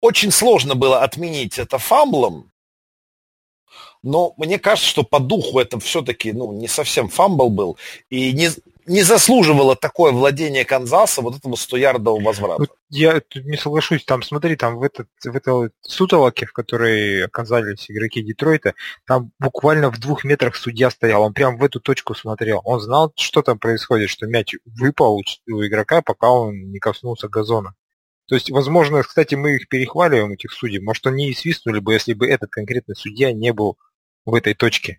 очень сложно было отменить это фамблом, но мне кажется, что по духу это все-таки, не совсем фамбл был, и не заслуживало такое владение Канзаса вот этого 100-ярдового возврата. Я тут не соглашусь. Там, смотри, в этой сутолоке, в которой оказались игроки Детройта, там буквально в 2 метрах судья стоял. Он прям в эту точку смотрел. Он знал, что там происходит, что мяч выпал у игрока, пока он не коснулся газона. То есть, возможно, кстати, мы их перехваливаем, этих судей. Может, они и свистнули бы, если бы этот конкретный судья не был в этой точке.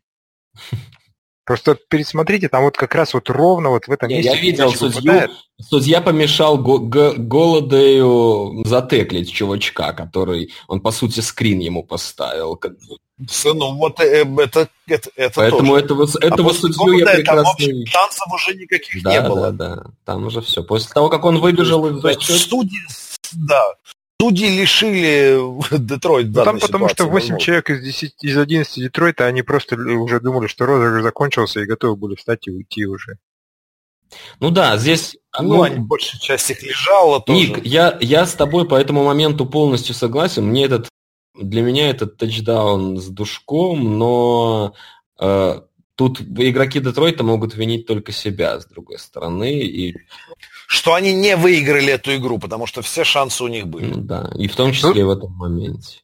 Просто пересмотрите, там как раз ровно в этом месте. Я видел судья помешал Голодею затеклить чувачка, который он, по сути, скрин ему поставил. Это поэтому тоже. Этого судью я прекрасно... Там шансов уже никаких не было. Да, там уже все. После того, как он выбежал из зачета... Судьи лишили Детройт в данной там, потому ситуации, что 8 человек из 11 Детройта, они просто уже думали, что розыгрыш закончился и готовы были встать и уйти уже. Ну да, здесь... Ну, они большая часть их лежала тоже. Ник, я с тобой по этому моменту полностью согласен. Для меня этот тачдаун с душком, но тут игроки Детройта могут винить только себя, с другой стороны. И... Что они не выиграли эту игру, потому что все шансы у них были. Да, и в том числе и в этом моменте.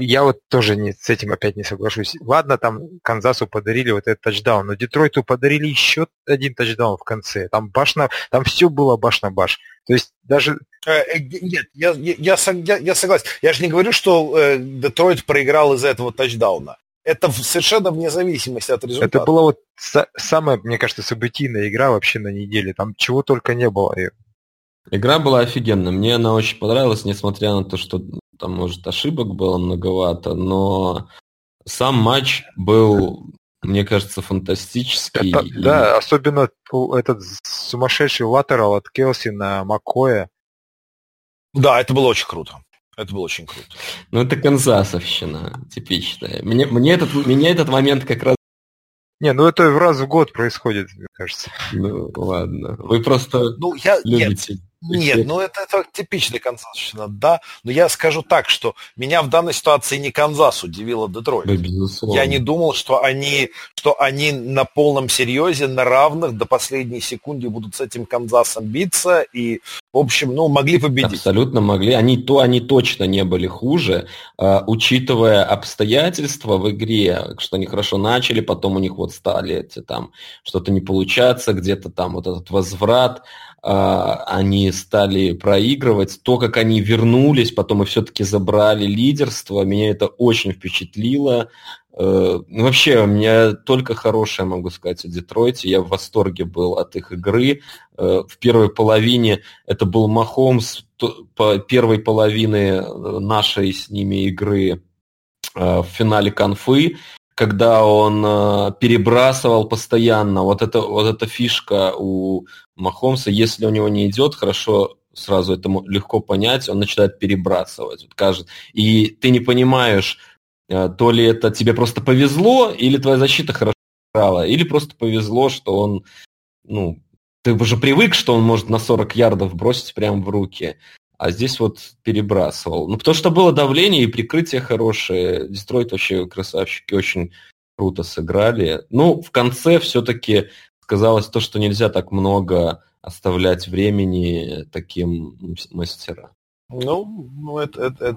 Я вот тоже с этим опять не соглашусь. Ладно, там Канзасу подарили вот этот тачдаун, но Детройту подарили еще один тачдаун в конце. Там все было баш на баш. То есть даже... Нет, я согласен. Я же не говорю, что Детройт проиграл из-за этого тачдауна. Это совершенно вне зависимости от результата. Это была вот самая, мне кажется, событийная игра вообще на неделе. Там чего только не было. Игра была офигенная. Мне она очень понравилась, несмотря на то, что там, может, ошибок было многовато, но сам матч был, мне кажется, фантастический. Да, особенно этот сумасшедший латерал от Келси на Маккоя. Да, это было очень круто. Это было очень круто. Ну, это канзасовщина типичная. Меня этот момент как раз... Не, ну это раз в год происходит, мне кажется. Ну, ладно. Вы просто любите... Нет, ну это типичная канзасовщина, да. Но я скажу так, что меня в данной ситуации не Канзас удивило Детройт. Да, безусловно. Я не думал, что они на полном серьезе, на равных до последней секунды будут с этим Канзасом биться и, в общем, могли победить. Абсолютно могли. Они точно не были хуже, учитывая обстоятельства в игре, что они хорошо начали, потом у них вот стали там что-то не получаться, где-то там вот этот возврат. Они стали проигрывать, то, как они вернулись, потом и все-таки забрали лидерство, меня это очень впечатлило. Вообще, у меня только хорошее, могу сказать, о Детройте, я в восторге был от их игры. В первой половине это был Махомс, первой половины нашей с ними игры в финале конфы, когда он перебрасывал постоянно. Вот эта фишка у Махомса, если у него не идет, хорошо, сразу это легко понять, он начинает перебрасывать. И ты не понимаешь, то ли это тебе просто повезло, или твоя защита хорошо играла, или просто повезло, что он... ты уже привык, что он может на 40 ярдов бросить прямо в руки, а здесь вот перебрасывал. Потому что было давление и прикрытие хорошее. Детройт вообще красавчики, очень круто сыграли. В конце все-таки сказалось то, что нельзя так много оставлять времени таким мастерам. Это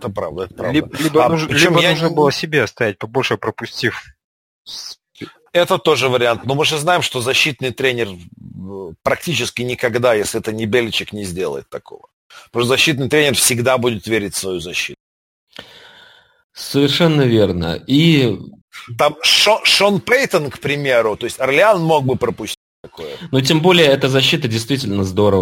правда. Это правда. Либо нужно было себе оставить, побольше пропустив. Это тоже вариант. Но мы же знаем, что защитный тренер практически никогда, если это не Беличик, не сделает такого. Потому что защитный тренер всегда будет верить в свою защиту. Совершенно верно. И там Шон Пейтон, к примеру, то есть Орлеан мог бы пропустить такое. Но тем более эта защита действительно здорово.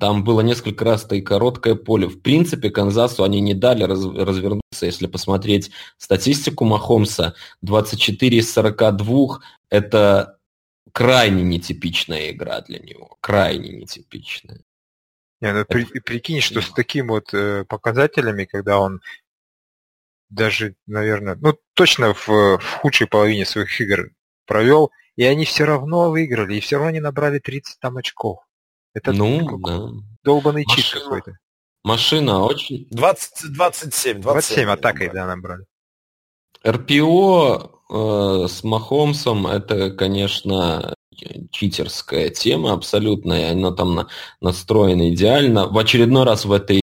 Там было несколько раз-то и короткое поле. В принципе, Канзасу они не дали развернуться. Если посмотреть статистику Махомса, 24 из 42 – это крайне нетипичная игра для него. Крайне нетипичная. Прикинь, что с таким вот показателями, когда он даже, наверное, точно в худшей половине своих игр провел, и они все равно выиграли, и все равно не набрали 30 там очков. Это долбанный чит какой-то. Машина очень... 27 атакой, да, набрали. РПО с Махомсом, это, конечно... читерская тема абсолютная, она там настроена идеально. В очередной раз в этой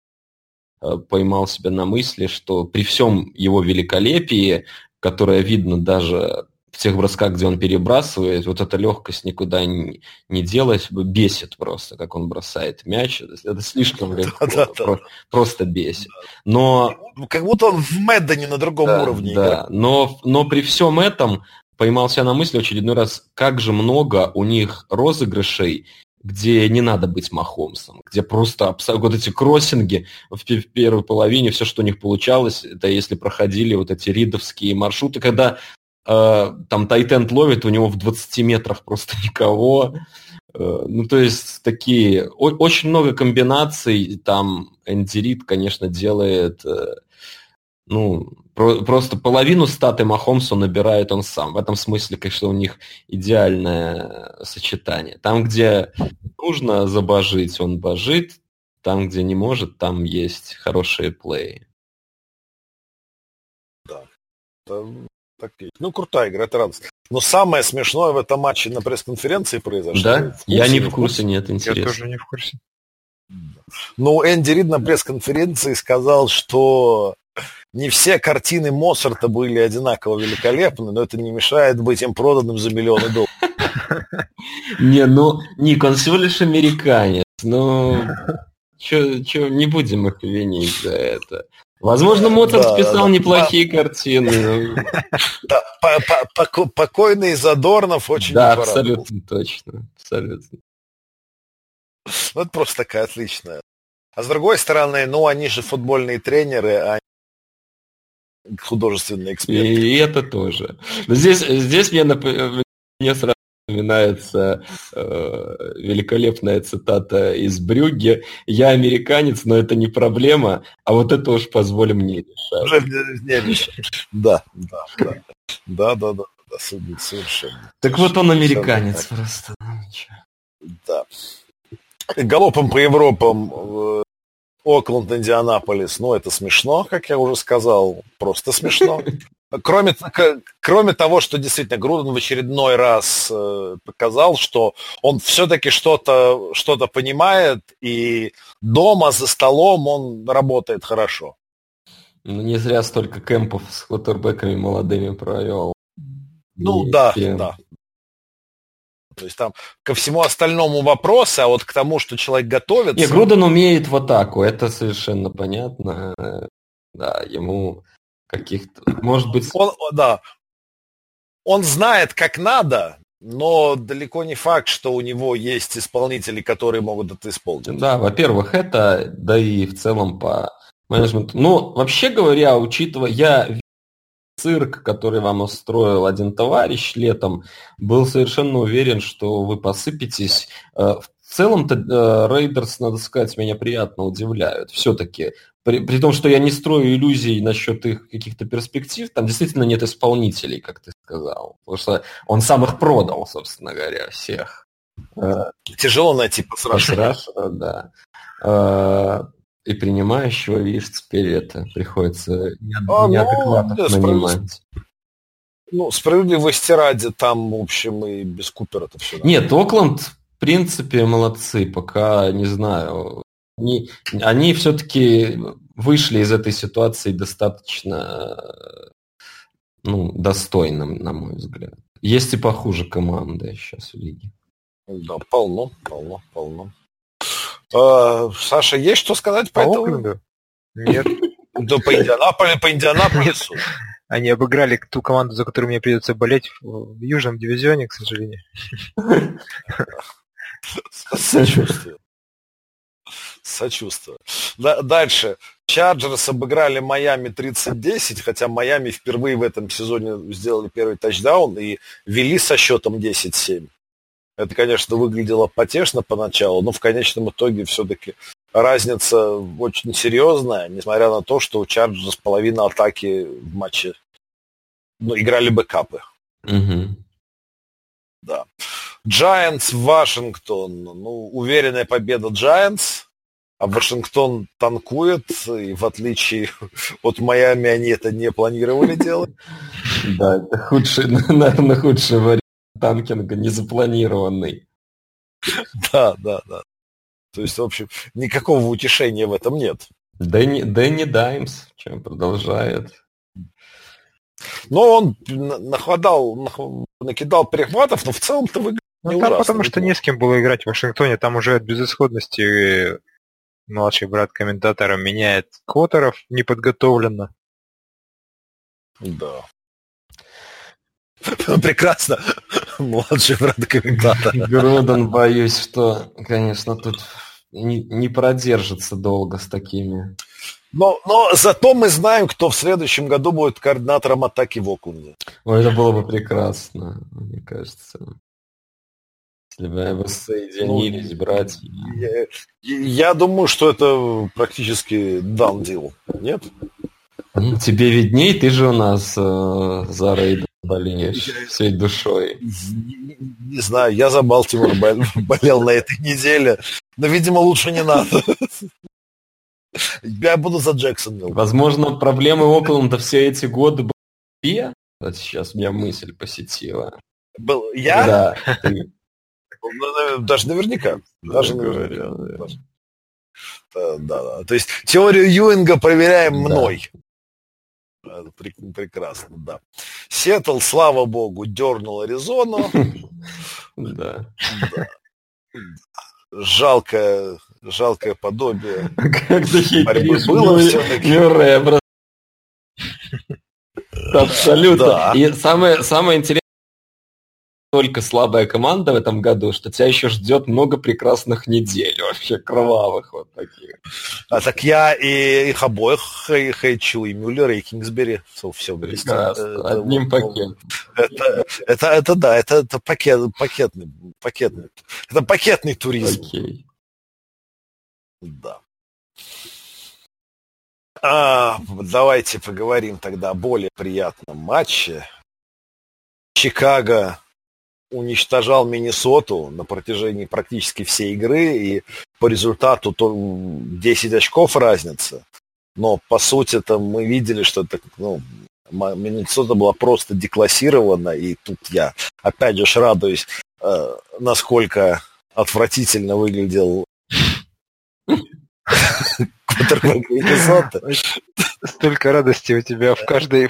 поймал себя на мысли, что при всем его великолепии, которое видно даже в тех бросках, где он перебрасывает, вот эта легкость никуда не делась, бесит просто, как он бросает мяч. Это слишком легко, просто бесит. Но как будто он в Мэддоне на другом уровне. Да, но при всем этом поймал себя на мысли очередной раз, как же много у них розыгрышей, где не надо быть Махомсом, где просто вот эти кроссинги в первой половине, все, что у них получалось, это если проходили вот эти ридовские маршруты, когда там тайтенд ловит, у него в 20 метрах просто никого, Ну, то есть, такие... Очень много комбинаций. Там Энди Рид, конечно, делает... Ну, просто половину статы Махомсу набирает он сам. В этом смысле, конечно, у них идеальное сочетание. Там, где нужно забожить, он божит. Там, где не может, там есть хорошие плеи. Да. Так есть. Ну, крутая игра, это радостно. Но самое смешное в этом матче на пресс-конференции произошло. Да? Я не в курсе, нет, интересно. Я тоже не в курсе. Ну, Энди Рид на пресс-конференции сказал, что не все картины Моцарта были одинаково великолепны, но это не мешает быть им проданным за $1 миллион. Не, ну, Ник, он всего лишь американец. Ну, не будем их винить за это. Возможно, Моцарт писал неплохие картины. Да, покойный Задорнов очень не порадовал. Да, абсолютно точно. Абсолютно. Ну, это просто такая отличная. А с другой стороны, ну, они же футбольные тренеры, а не художественные эксперты. И это тоже. Но здесь мне сразу вспоминается великолепная цитата из Брюгге: «Я американец, но это не проблема, а вот это уж позволь мне решать». Да, да, да. Да, совершенно. Так вот он американец просто. Да. Галопом по Европам Окленд, Индианаполис, ну это смешно, как я уже сказал, просто смешно. Кроме того, что действительно Груден в очередной раз показал, что он все-таки что-то понимает, и дома за столом он работает хорошо. Ну, не зря столько кемпов с квотербэками молодыми провел. Ну и да, кем... да. То есть там ко всему остальному вопросу, а вот к тому, что человек готовится... Нет, Груден умеет в атаку, это совершенно понятно. Да, ему каких-то... Может быть... Он знает, как надо, но далеко не факт, что у него есть исполнители, которые могут это исполнить. Да, во-первых, это, да и в целом по менеджменту. Ну, вообще говоря, учитывая... Цирк, который вам устроил один товарищ летом, был совершенно уверен, что вы посыпетесь. В целом-то Рейдерс, надо сказать, меня приятно удивляют. Все-таки, при том, что я не строю иллюзий насчет их каких-то перспектив, там действительно нет исполнителей, как ты сказал. Потому что он сам их продал, собственно говоря, всех. Тяжело найти посрашера. Да. И принимающего, видишь, теперь это приходится неадекватно понимать. Ну, справедливости ради, там, в общем, и без Купера-то все. Нет, Окленд, в принципе, молодцы, пока не знаю. Они все-таки вышли из этой ситуации достаточно достойным, на мой взгляд. Есть и похуже команды сейчас в лиге. Да, полно. Саша, есть что сказать по этому? Окленду? Нет. Да по Индианаполису. Они обыграли ту команду, за которую мне придется болеть в Южном дивизионе, к сожалению. Сочувствую. Дальше. Чарджерс обыграли Майами 30-10, хотя Майами впервые в этом сезоне сделали первый тачдаун и вели со счетом 10-7. Это, конечно, выглядело потешно поначалу, но в конечном итоге все-таки разница очень серьезная, несмотря на то, что у Чарджерс половина атаки в матче играли бэкапы. Mm-hmm. Да. Giants, Вашингтон. Ну, уверенная победа Giants, а Вашингтон танкует, и в отличие от Майами они это не планировали делать. Да, это худший, наверное, худший вариант. Танкинга незапланированный. Да. То есть, в общем, никакого утешения в этом нет. Дэнни Даймс, чем продолжает. Но он накидал перехватов, но в целом-то выглядит не ужасно. Потому что не с кем было играть в Вашингтоне. Там уже от безысходности младший брат комментатора меняет квотеров неподготовленно. Да. Прекрасно. Младший брат комментатора. Груден, боюсь, что, конечно, тут не продержится долго с такими. Но зато мы знаем, кто в следующем году будет координатором атаки в Окленде. Ой, это было бы прекрасно, мне кажется. Если бы вы соединились, братья. Я думаю, что это практически done deal, нет? Ну, тебе видней, ты же у нас за Рейд болеешь всей душой. Не знаю, я за Балтимор болел на этой неделе, но, видимо, лучше не надо. Я буду за Джексонвилл. Возможно, проблемы Окленда все эти годы были. Вот сейчас меня мысль посетила. Был я? Да. Даже наверняка. Даже наверняка. Да. То есть теорию Юинга проверяем мной. Прекрасно, да. Сиэтл, слава богу, дернул Аризону. Да. Жалкое подобие борьбы было все-таки. Абсолютно. Да. И самое интересное, только слабая команда в этом году, что тебя еще ждет много прекрасных недель, вообще кровавых вот таких. А так я и их обоих хочу, и Мюллера, и Кингсбери. Все вместе. Одним пакетом. Это пакетный. Это пакетный туризм. Окей. Да. Давайте поговорим тогда о более приятном матче. Чикаго уничтожал Миннесоту на протяжении практически всей игры, и по результату 10 очков разница. Но по сути-то мы видели, что Миннесота была просто деклассирована, и тут я опять же радуюсь, насколько отвратительно выглядел квотербек Миннесоты. Столько радости у тебя в каждой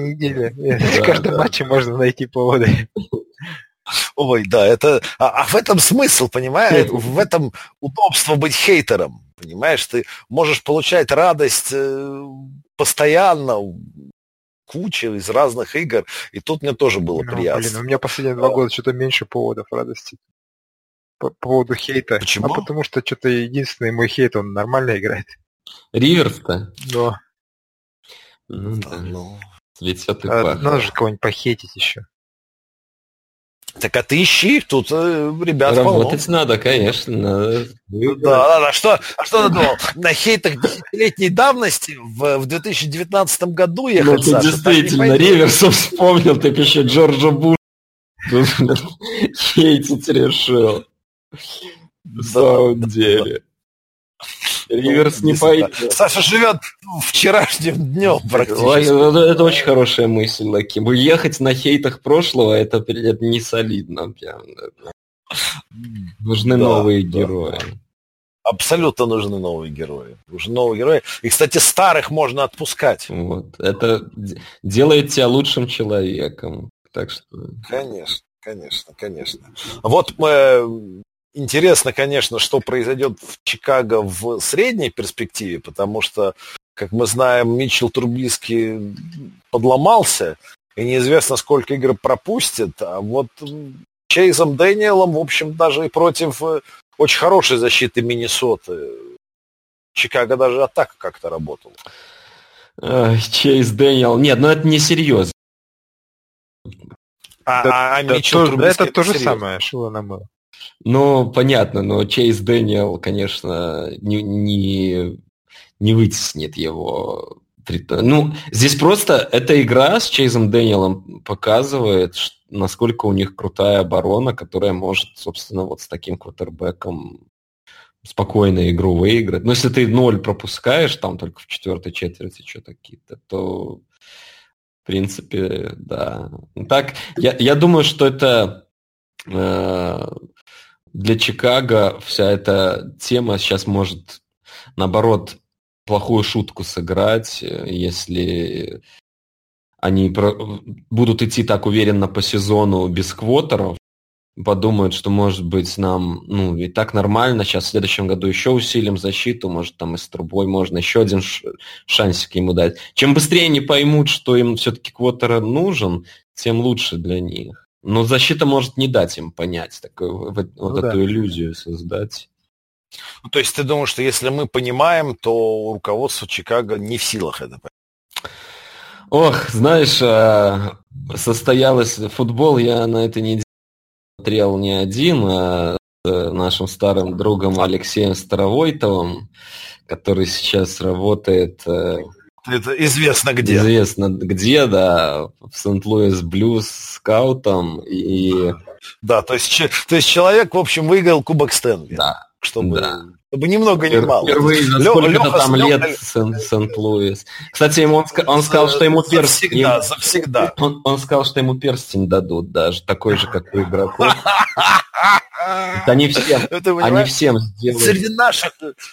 неделе. В каждом матче можно найти поводы. Ой, да, это... А в этом смысл, понимаешь? В этом удобство быть хейтером. Понимаешь, ты можешь получать радость постоянно, кучу из разных игр. И тут мне тоже было приятно. Блин, у меня последние 2 года что-то меньше поводов радости. По поводу хейта. Почему? А потому что что-то единственный мой хейт, он нормально играет. Риверс-то? Да. Ну, цветет и пахнет. Надо же кого-нибудь похейтить еще. Так а ты ищи, тут ребят полно. Работать надо, конечно. Да. А что ты думал? На хейтах 10-летней давности в 2019 году ехать, Саша? Ну, ты действительно Риверсов вспомнил, ты еще Джорджа Буша хейтить решил. На самом деле. Риверс не пойдет. Саша живет вчерашним днем практически. Это очень хорошая мысль, Лаким. Уехать на хейтах прошлого, это не солидно. Прям. Нужны новые герои. Абсолютно нужны новые герои. Уже новые герои. И, кстати, старых можно отпускать. Вот. Это делает тебя лучшим человеком. Так что... Конечно. Вот мы... Интересно, конечно, что произойдет в Чикаго в средней перспективе, потому что, как мы знаем, Митчелл Трубиски подломался, и неизвестно, сколько игр пропустит. А вот Чейзом Дэниелом, в общем, даже и против очень хорошей защиты Миннесоты Чикаго даже атака как-то работала. Чейз Дэниел... Нет, ну это не серьезно. А Митчелл Трубиски... Это то же самое, Шилана Мэла. Ну, понятно, но Чейз Дэниел, конечно, не вытеснит его. Ну, здесь просто эта игра с Чейзом Дэниелом показывает, насколько у них крутая оборона, которая может, собственно, вот с таким квотербеком спокойно игру выиграть. Но если ты 0 пропускаешь, там только в 4-й четверти что-то какие-то, то, в принципе, да. Так, я думаю, что это... Для Чикаго вся эта тема сейчас может, наоборот, плохую шутку сыграть, если они будут идти так уверенно по сезону без квотеров, подумают, что, может быть, нам и так нормально, сейчас в следующем году еще усилим защиту, может, там и с трубой можно еще один шансик ему дать. Чем быстрее они поймут, что им все-таки квотер нужен, тем лучше для них. Но защита может не дать им понять, такую, эту иллюзию создать. Ну, то есть ты думаешь, что если мы понимаем, то руководство Чикаго не в силах это понять? Ох, знаешь, состоялось футбол, я на этой неделе смотрел не один, а с нашим старым другом Алексеем Старовойтовым, который сейчас работает... Это известно где. Известно где, да, в Сент-Луис Блюз скаутом. И... Да, то есть человек, в общем, выиграл Кубок Стэнли. Да. Чтобы ни много, ни мало. Впервые за сколько-то там лет Сент-Луис. Кстати, он сказал, что ему перстень... Завсегда. Он сказал, что ему перстень дадут даже, такой же, как у игроков. Они всем сделают.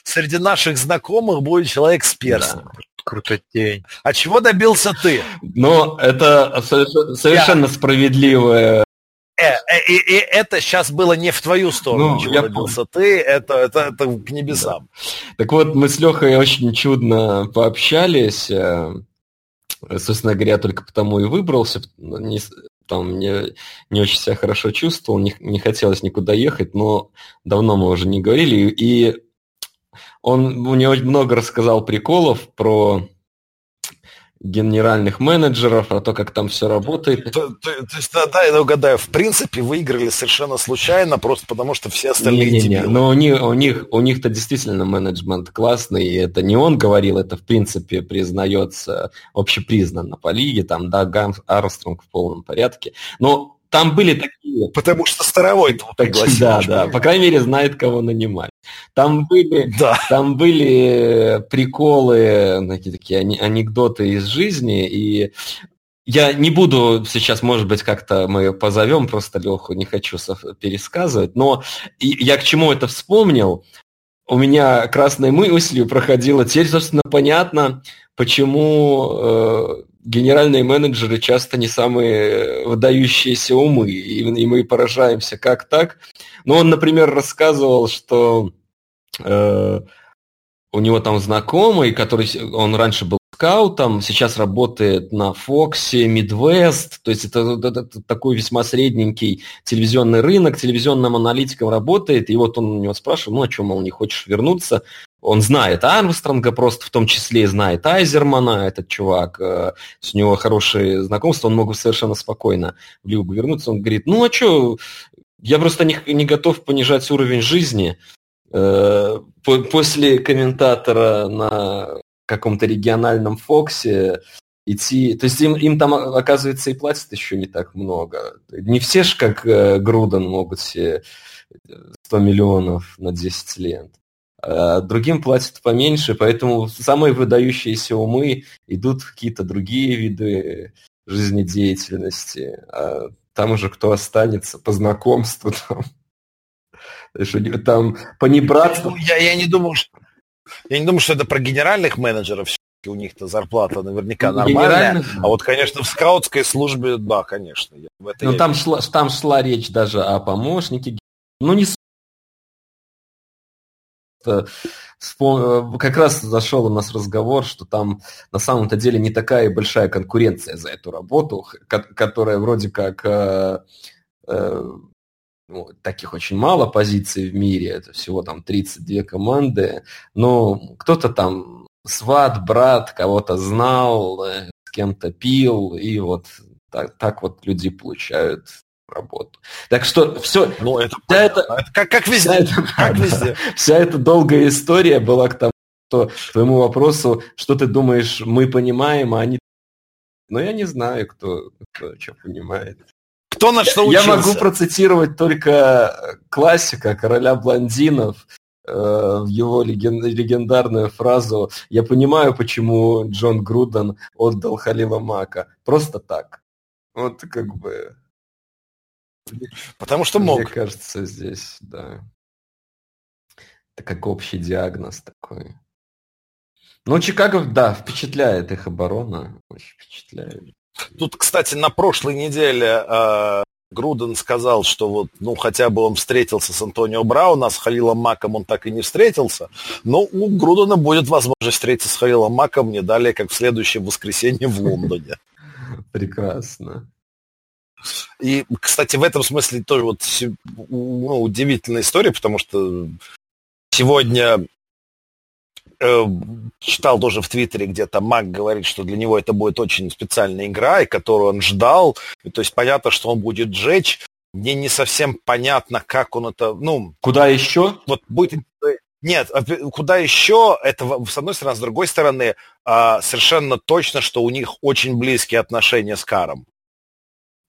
Среди наших знакомых будет человек с перстнем. Крутотень. А чего добился ты? Ну, это совершенно справедливое... И это сейчас было не в твою сторону, чего добился ты, это к небесам. Да. Так вот, мы с Лехой очень чудно пообщались. Собственно говоря, только потому и выбрался. Не очень себя хорошо чувствовал, не хотелось никуда ехать, но давно мы уже не говорили. И он мне очень много рассказал приколов про... генеральных менеджеров, про то, как там все работает. То есть, да, я угадаю, в принципе, выиграли совершенно случайно, просто потому что все остальные дебилы. Но у них-то действительно менеджмент классный, и это не он говорил, это, в принципе, признается общепризнанно по лиге, там, да, Гамс, Армстронг в полном порядке, но там были такие... Потому что Старовой его пригласил. Да, по крайней мере, знает, кого нанимать. Там были приколы, такие анекдоты из жизни, и я не буду сейчас, может быть, как-то мы позовем, просто Леху не хочу пересказывать, но я к чему это вспомнил, у меня красной мыслью проходила, теперь, собственно, понятно, почему... генеральные менеджеры часто не самые выдающиеся умы, и мы поражаемся, как так. Но он, например, рассказывал, что у него там знакомый, который он раньше был скаутом, сейчас работает на Фоксе, Мидвест, то есть это такой весьма средненький телевизионный рынок, телевизионным аналитиком работает, и вот он у него спрашивал, ну, а чё, мол, не хочешь вернуться? Он знает Армстронга, просто в том числе и знает Айзермана, этот чувак, с него хорошие знакомства, он мог бы совершенно спокойно в Лигу вернуться. Он говорит, ну а что, я просто не готов понижать уровень жизни. После комментатора на каком-то региональном Фоксе идти... То есть им там, оказывается, и платят еще не так много. Не все же, как Груден, могут себе 100 миллионов на 10 лет. Другим платят поменьше, поэтому самые выдающиеся умы идут в какие-то другие виды жизнедеятельности. А там уже кто останется по знакомству. Там по небратству. Я не думаю, что это про генеральных менеджеров. У них-то зарплата наверняка нормальная. А вот, конечно, в скаутской службе, да, конечно. Но там шла речь даже о помощнике. Ну, не как раз зашел у нас разговор, что там на самом-то деле не такая большая конкуренция за эту работу, которая вроде как таких очень мало позиций в мире, это всего там 32 команды, но кто-то там сват, брат, кого-то знал, с кем-то пил, и вот так вот люди получают работу. Так что все... Ну, это как везде. Вся эта долгая история была к тому, что к твоему вопросу, что ты думаешь, мы понимаем, а они... Но я не знаю, кто что понимает. Кто на что учился? Я могу процитировать только классика «Короля блондинов», его легендарную фразу «Я понимаю, почему Джон Груден отдал Халила Мака». Просто так. Вот как бы... Потому что мог. Мне кажется, здесь, да. Это как общий диагноз такой. Но Чикаго, да, впечатляет их оборона. Очень впечатляет. Тут, кстати, на прошлой неделе Груден сказал, что вот, ну, хотя бы он встретился с Антонио Брауном, а с Халилом Маком он так и не встретился, но у Грудена будет возможность встретиться с Халилом Маком не далее, как в следующем воскресенье в Лондоне. Прекрасно. И, кстати, в этом смысле тоже вот, ну, удивительная история, потому что сегодня читал тоже в Твиттере где-то, Мак говорит, что для него это будет очень специальная игра, и которую он ждал. И, то есть понятно, что он будет жечь, Мне не совсем понятно, как он это... Ну, куда еще? Вот будет... Нет, куда еще, это с одной стороны, с другой стороны, совершенно точно, что у них очень близкие отношения с Каром.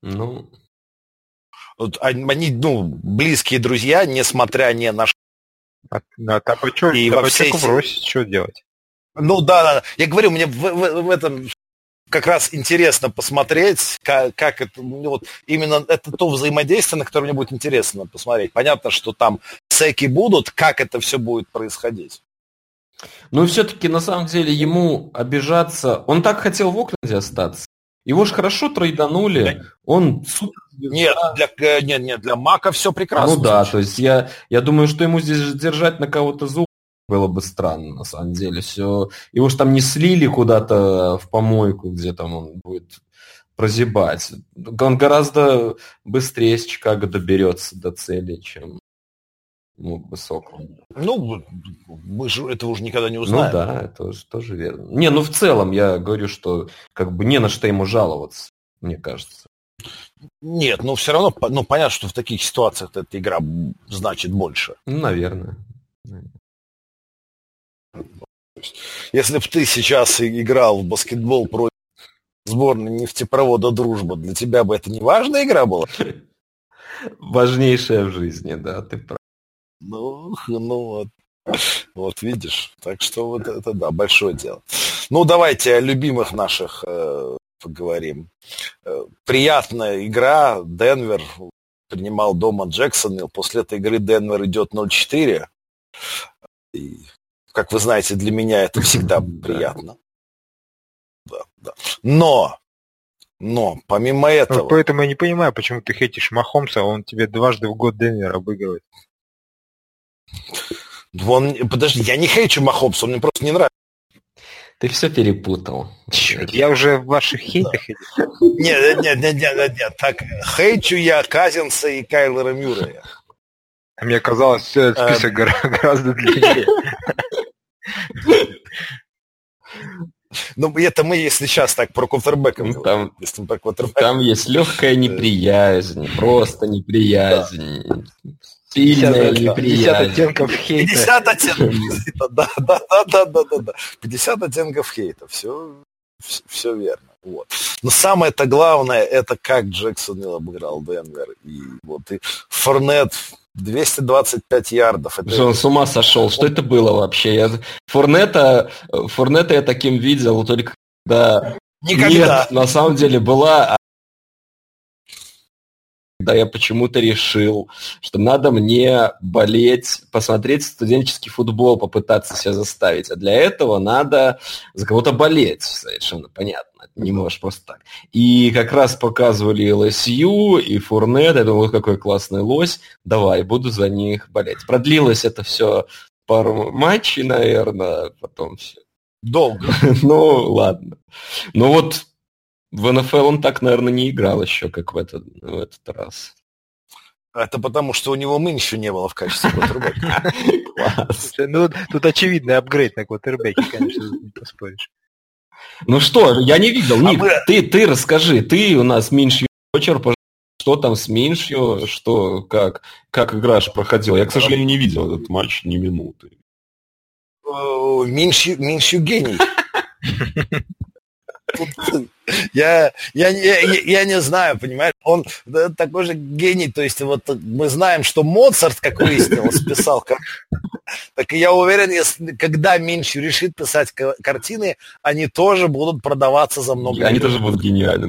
Ну... Вот они, близкие друзья, несмотря ни на что. А табачок, и во всей... бросить, что делать? Ну да. Я говорю, мне в этом как раз интересно посмотреть, как это... Вот, именно это то взаимодействие, на которое мне будет интересно посмотреть. Понятно, что там секи будут, как это все будет происходить. Ну и все-таки, на самом деле, ему обижаться... Он так хотел в Окленде остаться. Его же хорошо трейданули, он... Нет, для Мака все прекрасно. Ну да, то есть я думаю, что ему здесь держать на кого-то зуб было бы странно, на самом деле. Все... Его же там не слили куда-то в помойку, где там он будет прозябать. Он гораздо быстрее с Чикаго доберется до цели, чем мог бы с Окленда. Ну, мы же этого уже никогда не узнаем. Ну да, это тоже верно. Не, в целом я говорю, что как бы не на что ему жаловаться, мне кажется. Нет, но все равно, понятно, что в таких ситуациях эта игра значит больше. Наверное. Если бы ты сейчас играл в баскетбол против сборной нефтепровода «Дружба», для тебя бы это не важная игра была? Важнейшая в жизни, да, ты прав. Вот видишь. Так что вот это, да, большое дело. Ну, давайте о любимых наших... поговорим. Приятная игра. Денвер принимал дома Джексонвилл. После этой игры Денвер идет 0-4. И, как вы знаете, для меня это всегда приятно. Да. Но, помимо этого... Поэтому я не понимаю, почему ты хейтишь Махомса, он тебе дважды в год Денвер обыгрывает. Подожди, я не хейчу Махомса, он мне просто не нравится. Ты все перепутал. Черт, я уже в ваших хейтах. Да. Нет. Так, хейчу я Казинса и Кайлера Мюррея. А мне казалось, все этот список гораздо длиннее. Это мы, если сейчас так про квотербэков. Там есть легкая неприязнь, просто неприязнь. Сильная неприязнь. 50 оттенков хейта. 50 оттенков хейта, да. 50 оттенков хейта, все верно. Вот. Но самое-то главное, это как Джексонвилл обыграл Денвер. И Форнет 225 ярдов. Он с ума сошел. Что это было вообще? Форнета я таким видел только когда... Никогда. Нет, на самом деле была... когда я почему-то решил, что надо мне болеть, посмотреть студенческий футбол, попытаться себя заставить. А для этого надо за кого-то болеть, совершенно понятно. Не можешь просто так. И как раз показывали LSU и Фурнет. Я думал, какой классный лось. Давай, буду за них болеть. Продлилось это все пару матчей, наверное, потом все. Долго. Ну, ладно. Ну, вот... В НФЛ он так, наверное, не играл еще, как в этот раз. Это потому, что у него Миншью не было в качестве квотербека. Класс. Тут очевидный апгрейд на квотербеке, конечно, не поспоришь. Ну что, я не видел. Ник, ты расскажи, ты у нас Миншью вечер, пожалуйста, что там с Миншью, что, как игра проходила. Я, к сожалению, не видел этот матч ни минуты. Миншью гений. Я не знаю, понимаешь, он такой же гений, то есть вот мы знаем, что Моцарт, как выяснилось, писал картины, так и я уверен, если, когда Миншью решит писать картины, они тоже будут продаваться за много лет. Они тоже будут гениальны,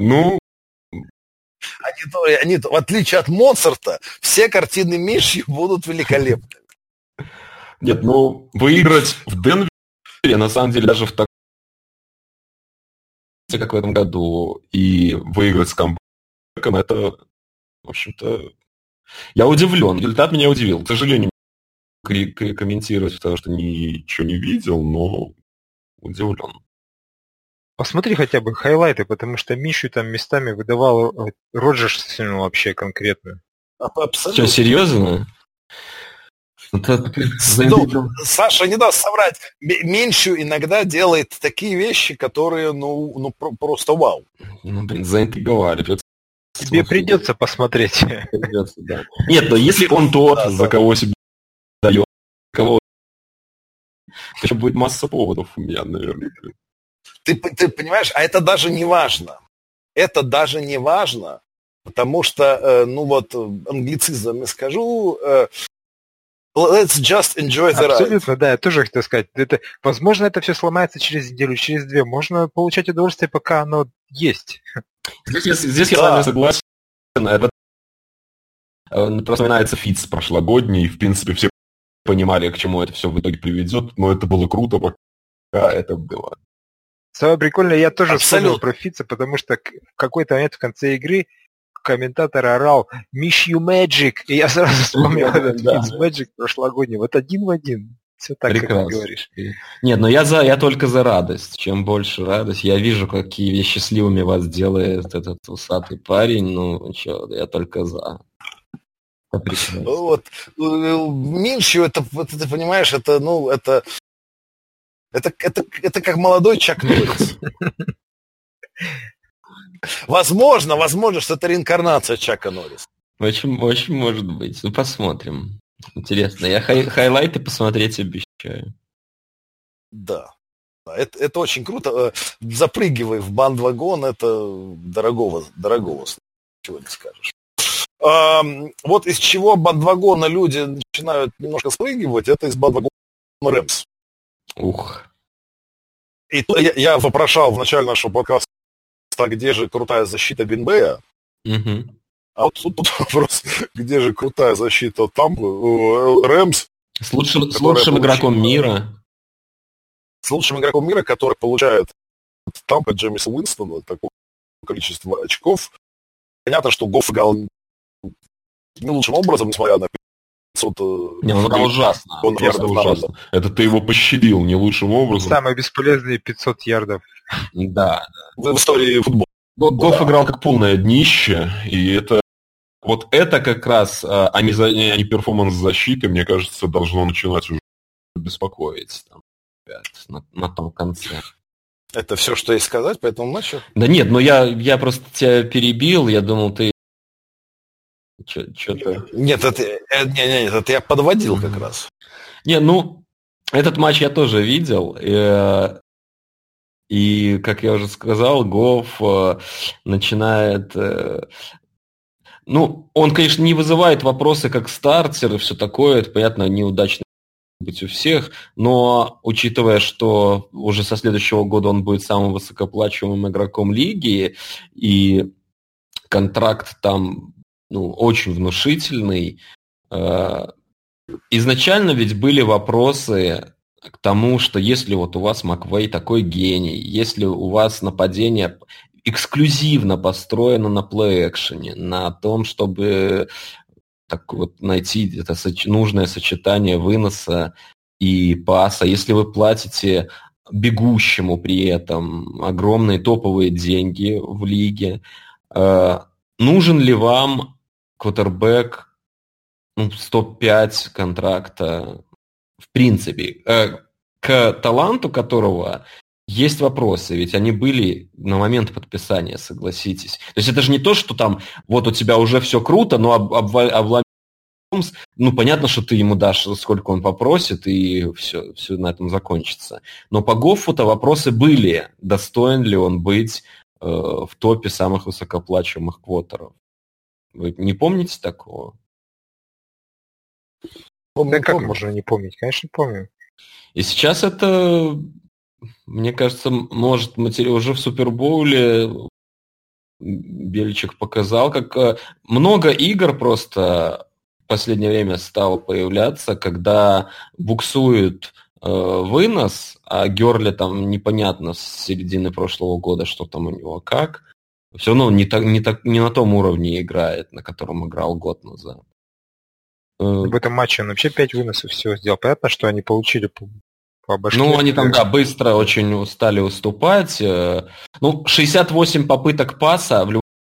Они, в отличие от Моцарта, все картины Миншью будут великолепны. Нет, выиграть в Денвере, на самом деле, даже в таком, как в этом году, и выиграть с камбэком, это, в общем-то, я удивлен. Результат меня удивил. К сожалению, комментировать, потому что ничего не видел, но удивлен. Посмотри хотя бы хайлайты, потому что Мишу там местами выдавал Роджерс вообще конкретно. Абсолютно. Что, серьезно? Саша не даст соврать. Меньшую иногда делает такие вещи, которые, просто вау. Заинтриговали. Тебе придется посмотреть. Придется, да. Нет, но если он тот, за кого себе дает, кого... Еще будет масса поводов у меня, наверное. Ты понимаешь, а это даже не важно. Это даже не важно, потому что, ну вот, англицизм я скажу... Let's just enjoy the ride. Абсолютно, да, я тоже хотел сказать. Это, возможно, это все сломается через неделю, через две. Можно получать удовольствие, пока оно есть. Здесь я с вами согласен. Это вспоминается Фитц прошлогодний. В принципе, все понимали, к чему это все в итоге приведет. Но это было круто, пока это было. Самое прикольное, я тоже вспомнил про Фитца, потому что в какой-то момент в конце игры комментатор орал «Миншью Мэджик», и я сразу вспомнил этот Миншью Мэджик прошлогодний. Вот один в один. Все так, прекрасно, как ты говоришь. Нет, но я только за радость. Чем больше радость, я вижу, какие счастливыми вас делает этот усатый парень. Ну, что, я только за. Вот. Миншью, это, ты понимаешь, это, ну, это как молодой Чак Норрис. Возможно, что это реинкарнация Чака Норриса. Очень может быть. Ну, посмотрим. Интересно. Я хайлайты посмотреть обещаю. Да. Это очень круто. Запрыгивай в бандвагон, это дорогого чего не скажешь. Вот из чего бандвагона люди начинают немножко спрыгивать, это из бандвагона Рэмс. Ух. И я вопрошал в начале нашего подкаста, где же крутая защита Грин-Бея? Угу. А вот тут вопрос, где же крутая защита там, Рэмс? С лучшим игроком мира. С лучшим игроком мира, который получает Тампа Джеймиса Уинстона, такое количество очков. Понятно, что Гофф играл не лучшим образом, несмотря на 500... Не, он играл ужасно. Он ярдов ужасно. Это ты его пощадил не лучшим образом. Самые бесполезные 500 ярдов. Да, в истории футбола. Гофф играл как полное днище, и это вот это как раз, а не перформанс защиты, мне кажется, должно начинать уже беспокоить там, опять, на том конце. Это все, что есть сказать по этому матчу? Да нет, но я просто тебя перебил, я думал, ты что-то... Нет, это я подводил как раз. Не, ну, этот матч я тоже видел, и, как я уже сказал, Гофф начинает... Ну, он, конечно, не вызывает вопросы как стартер и все такое. Это, понятно, неудачно быть у всех. Но, учитывая, что уже со следующего года он будет самым высокооплачиваемым игроком лиги, и контракт там, ну, очень внушительный, изначально ведь были вопросы... к тому, что если вот у вас Маквей такой гений, если у вас нападение эксклюзивно построено на плей-экшене, на том, чтобы так вот найти это нужное сочетание выноса и паса, если вы платите бегущему при этом огромные топовые деньги в лиге, нужен ли вам квотербэк 105 контракта? В принципе, к таланту которого есть вопросы, ведь они были на момент подписания, согласитесь. То есть это же не то, что там вот у тебя уже все круто, но обломился. Ну, понятно, что ты ему дашь, сколько он попросит, и все на этом закончится. Но по Гоффу-то вопросы были, достоин ли он быть в топе самых высокооплачиваемых квотеров. Вы не помните такого? Да как можно не помнить? Конечно, помню. И сейчас это, мне кажется, может уже в Супербоуле Беличик показал, как много игр просто в последнее время стало появляться, когда буксует вынос, а Герли там непонятно с середины прошлого года, что там у него как. Все равно он не на том уровне играет, на котором играл год назад. В этом матче он вообще 5 выносов все сделал. Понятно, что они получили по башке. Ну, они там, да, быстро очень стали уступать. Ну, 68 попыток паса. В любом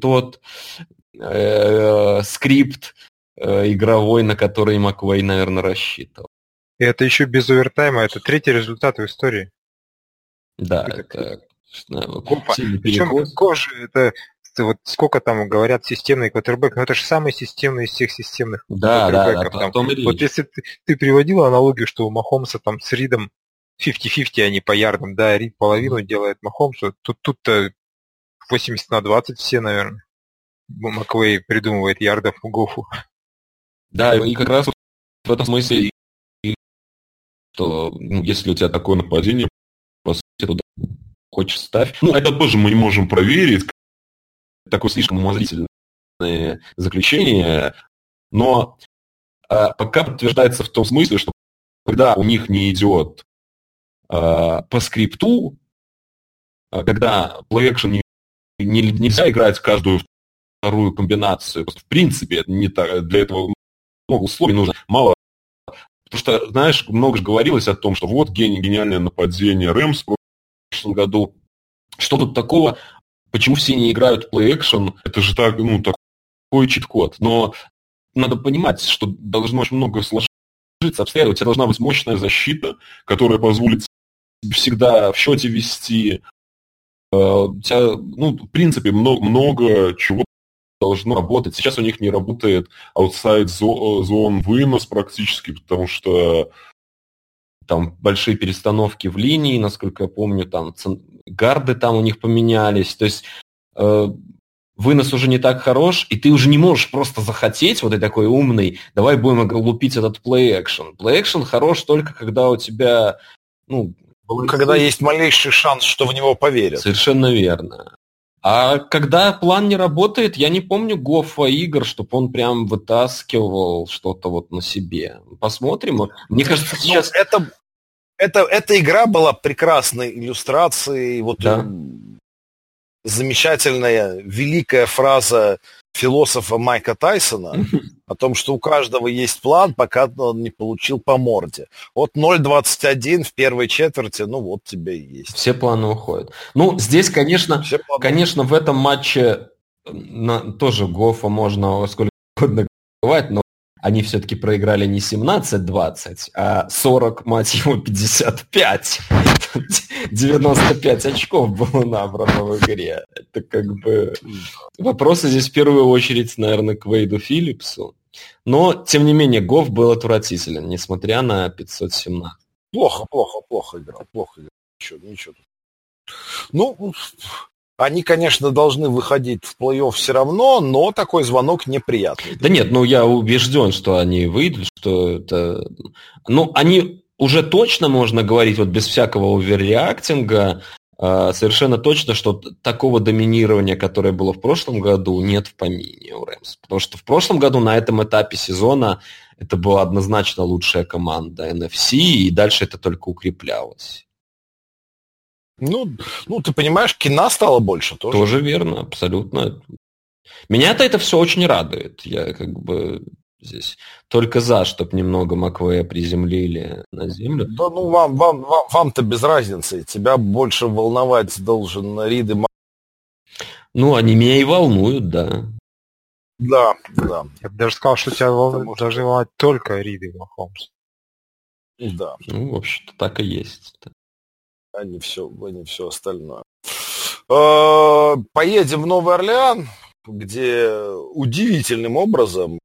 случае, тот скрипт игровой, на который Маквей, наверное, рассчитывал. И это еще без овертайма. Это третий результат в истории. Да, это... Причем, это вот сколько там говорят системный квотербэк, но это же самый системный из всех системных квотербэков. Да, там. Вот если ты приводил аналогию, что у Махомса там с Ридом 50-50 они по ярдам, да, Рид половину делает Махомсу, тут-то 80/20 все, наверное. Маклей придумывает ярдов Гоффу. Да, и как раз в этом смысле, что если у тебя такое нападение, по сути, туда хочешь ставь. Ну, это тоже мы не можем проверить. Такое слишком умозрительное заключение. Но пока подтверждается в том смысле, что когда у них не идет по скрипту, когда плей-экшен нельзя играть каждую вторую комбинацию. В принципе, это не так, для этого много условий нужно. Мало. Потому что, знаешь, много же говорилось о том, что вот гениальное нападение Рэмс в прошлом году. Что тут такого? Почему все не играют плей-экшен? Это же так, ну, такой чит-код. Но надо понимать, что должно очень много сложиться, обстоятельств. У тебя должна быть мощная защита, которая позволит всегда в счете вести. У тебя, ну, в принципе, много чего должно работать. Сейчас у них не работает outside zone вынос практически, потому что там большие перестановки в линии, насколько я помню, там гарды там у них поменялись. То есть вынос уже не так хорош, и ты уже не можешь просто захотеть, вот ты такой умный, давай будем лупить этот плей-экшен. Плей-экшен хорош только когда у тебя, ну... Когда есть малейший шанс, что в него поверят. Совершенно верно. А когда план не работает, я не помню Гоффа игр, чтобы он прям вытаскивал что-то вот на себе. Посмотрим. Мне кажется, сейчас... Ну, эта игра была прекрасной иллюстрацией, вот да. Замечательная, великая фраза философа Майка Тайсона о том, что у каждого есть план, пока он не получил по морде. Вот 0.21 в первой четверти, ну вот тебе и есть. Все планы уходят. Ну, здесь, конечно, в этом матче тоже Гоффа можно сколько угодно говорить, но они все-таки проиграли не 17-20, а 40, мать его, 55. 95 очков было набрано в игре. Это как бы... Вопросы здесь в первую очередь, наверное, к Вейду Филлипсу. Но, тем не менее, Гофф был отвратителен, несмотря на 517. Плохо играл. Ничего. Ну, они, конечно, должны выходить в плей-офф все равно, но такой звонок неприятный. Да нет, ну я убежден, что они выйдут, что это... Ну, они уже точно, можно говорить, вот без всякого оверреактинга, совершенно точно, что такого доминирования, которое было в прошлом году, нет в помине у Рэмс. Потому что в прошлом году на этом этапе сезона это была однозначно лучшая команда NFC, и дальше это только укреплялось. Ну, ты понимаешь, кина стало больше тоже. Тоже верно, абсолютно. Меня-то это все очень радует. Я как бы здесь только за, чтобы немного Маквея приземлили на землю. Да ну, вам-то без разницы. Тебя больше волновать должен Рид и Маквей. Ну, они меня и волнуют, да. Да. Я бы даже сказал, что тебя должны волновать только Рид и Махомс. Да. Ну, в общем-то, так и есть. а не все остальное. Поедем в Новый Орлеан, где удивительным образом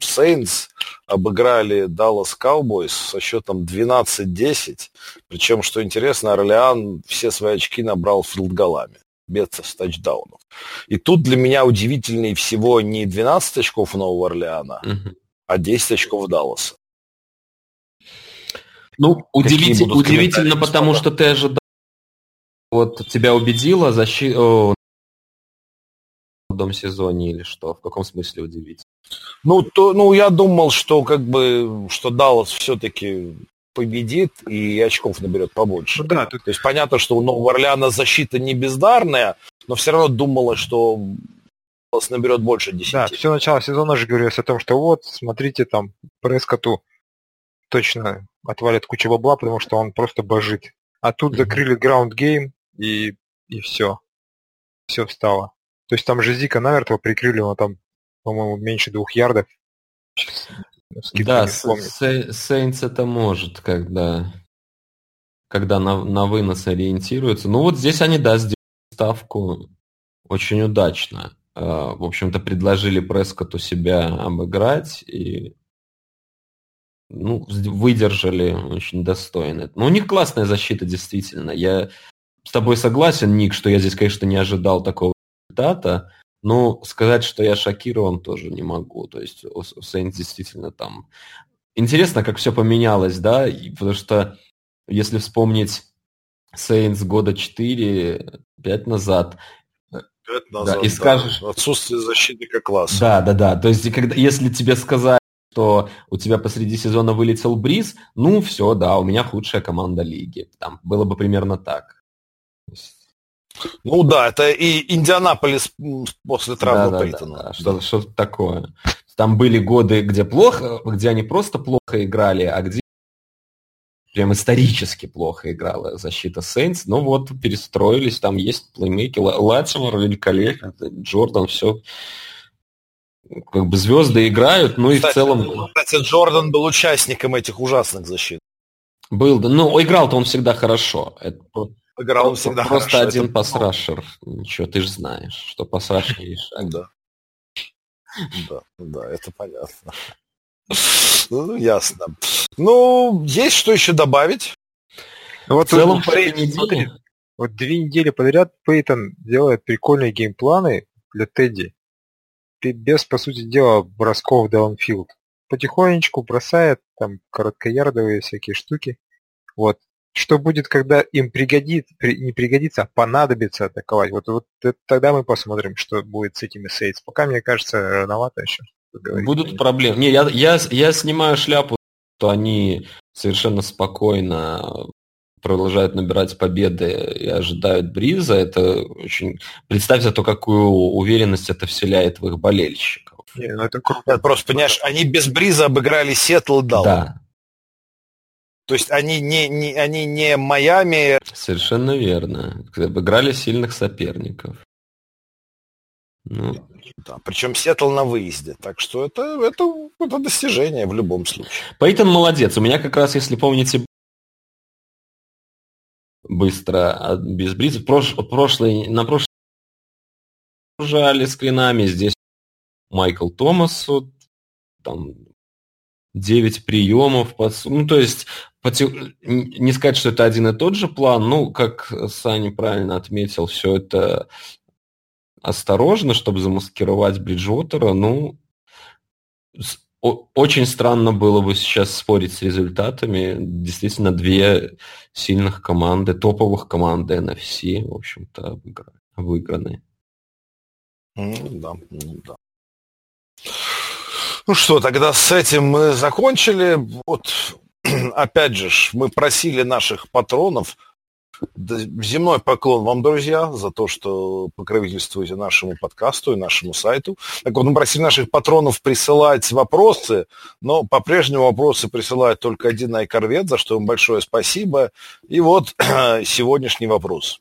Сейнтс обыграли Даллас Cowboys со счетом 12-10. Причем, что интересно, Орлеан все свои очки набрал филдголами, без тачдаунов. И тут для меня удивительнее всего не 12 очков Нового Орлеана, а 10 очков Далласа. Ну, удивительно, потому что ты ожидал, вот тебя убедила защита в том сезоне или что? В каком смысле удивить? Ну, я думал, что что Даллас все-таки победит и очков наберет побольше. Ну, да, то есть понятно, что у Нового Орлеана защита не бездарная, но все равно думала, что Даллас наберет больше 10. Да, все начало сезона же говорилось о том, что вот, смотрите, там, Прескоту точно отвалят кучу бабла, потому что он просто божит. А тут закрыли граунд-гейм, и все. Все встало. То есть там же Зика намертво прикрыли, но там, по-моему, меньше 2 ярдов. Да, Сейнс это может, когда на вынос ориентируется. Ну вот здесь они, да, сделали ставку очень удачно. В общем-то, предложили Прескотту себя обыграть и выдержали очень достойно. Но у них классная защита, действительно. Я с тобой согласен, Ник, что я здесь, конечно, не ожидал такого результата, но сказать, что я шокирован, тоже не могу. То есть у Сейнтс действительно там... Интересно, как все поменялось, да? Потому что, если вспомнить Сейнтс года 4-5 назад... Да, и скажешь... Отсутствие защитника класса. Да. То есть, если тебе сказали, что у тебя посреди сезона вылетел Бриз, все, да, у меня худшая команда лиги. Там было бы примерно так. Это и Индианаполис после травмы Пейтона. Да. Что-то такое. Там были годы, где они просто плохо играли, а где прям исторически плохо играла защита Сейнтс, перестроились, там есть плеймейки, Латимор великолепен, Джордан, все, звезды играют, и в целом... Кстати, Джордан был участником этих ужасных защит. Был, играл-то он всегда хорошо. Просто один пасрашер, ничего, ты же знаешь, что пасрашер есть. Да, это понятно. Ясно. Есть что еще добавить? В целом, две недели подряд Пейтон делает прикольные геймпланы для Тедди. Без, по сути дела, бросков даунфилд. Потихонечку бросает там короткоярдовые всякие штуки. Вот. Что будет, когда им понадобится атаковать? Вот это, тогда мы посмотрим, что будет с этими Сейнтс. Пока, мне кажется, рановато еще. Будут проблемы. Не, я снимаю шляпу, что они совершенно спокойно продолжают набирать победы и ожидают Бриза. Это очень... Представьте то, какую уверенность это вселяет в их болельщиков. Не, это круто. Да, просто, понимаешь, они без Бриза обыграли Сиэтл и Даллас. Да. То есть они не Майами. Совершенно верно. Обыграли сильных соперников. Да, причем Сиэтл на выезде. Так что это достижение в любом случае. Пейтон молодец. У меня как раз, если помните, быстро без Бриза. На прошлой жали скринами. Здесь Майкл Томасу. Там 9 приемов. То есть не сказать, что это один и тот же план. Как Саня правильно отметил, все это... осторожно, чтобы замаскировать Бриджуотера, очень странно было бы сейчас спорить с результатами. Действительно, две сильных команды, топовых команды NFC, в общем-то, выиграны. Да. Что, тогда с этим мы закончили. Вот, опять же, мы просили наших патронов. Земной поклон вам, друзья, за то, что покровительствуете нашему подкасту и нашему сайту. Так вот, мы просили наших патронов присылать вопросы, но по-прежнему вопросы присылают только один Айкорвет, за что им большое спасибо. И вот сегодняшний вопрос.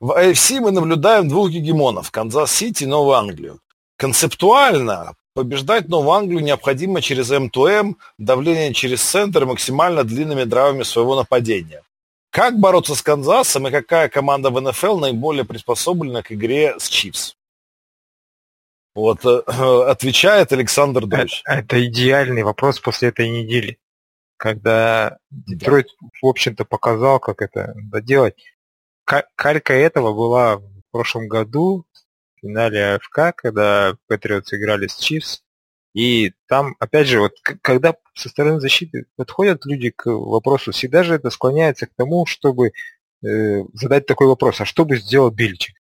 В AFC мы наблюдаем двух гегемонов – Канзас-Сити и Новую Англию. Концептуально побеждать Новую Англию необходимо через M2M, давление через центр, максимально длинными дравами своего нападения. Как бороться с Канзасом и какая команда в НФЛ наиболее приспособлена к игре с Чифс? Вот отвечает Александр Дольч. Это идеальный вопрос после этой недели, когда Детройт, в общем-то, показал, как это доделать. Калька этого была в прошлом году в финале АФК, когда Патриотс играли с Чифс. И там, опять же, когда со стороны защиты подходят люди к вопросу, всегда же это склоняется к тому, чтобы задать такой вопрос, а что бы сделал Беличик?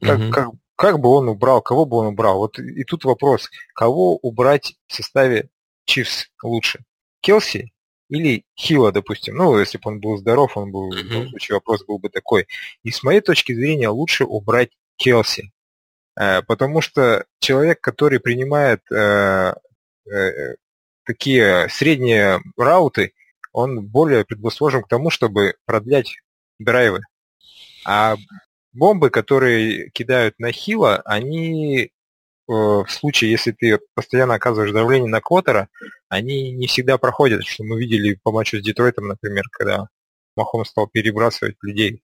Как бы он убрал, кого бы он убрал? Вот и тут вопрос, кого убрать в составе Чифс лучше? Келси или Хила, допустим? Если бы он был здоров, он был, в том случае вопрос был бы такой. И с моей точки зрения лучше убрать Келси. Потому что человек, который принимает такие средние рауты, он более предрасположен к тому, чтобы продлять драйвы. А бомбы, которые кидают на Хила, они в случае, если ты постоянно оказываешь давление на квотера, они не всегда проходят, что мы видели по матчу с Детройтом, например, когда Махомс стал перебрасывать людей.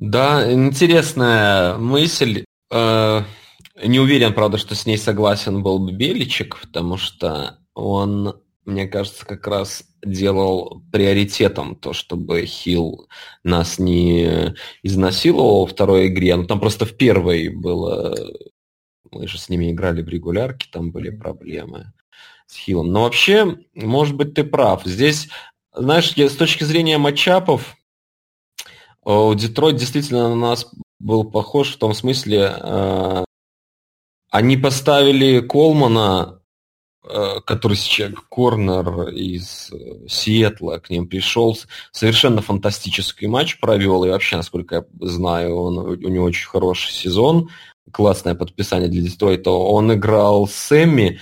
Да, интересная мысль. Не уверен, правда, что с ней согласен был бы Беличик, потому что он, мне кажется, как раз делал приоритетом то, чтобы Хилл нас не изнасиловал во второй игре. Ну, там просто в первой было... Мы же с ними играли в регулярке, там были проблемы с Хиллом. Но вообще, может быть, ты прав. Здесь, знаешь, с точки зрения матчапов, Детройт действительно на нас был похож в том смысле... Они поставили Колмана, который сейчас корнер из Сиэтла к ним пришел, совершенно фантастический матч провел, и вообще, насколько я знаю, у него очень хороший сезон, классное подписание для Детройта. Он играл с Эмми,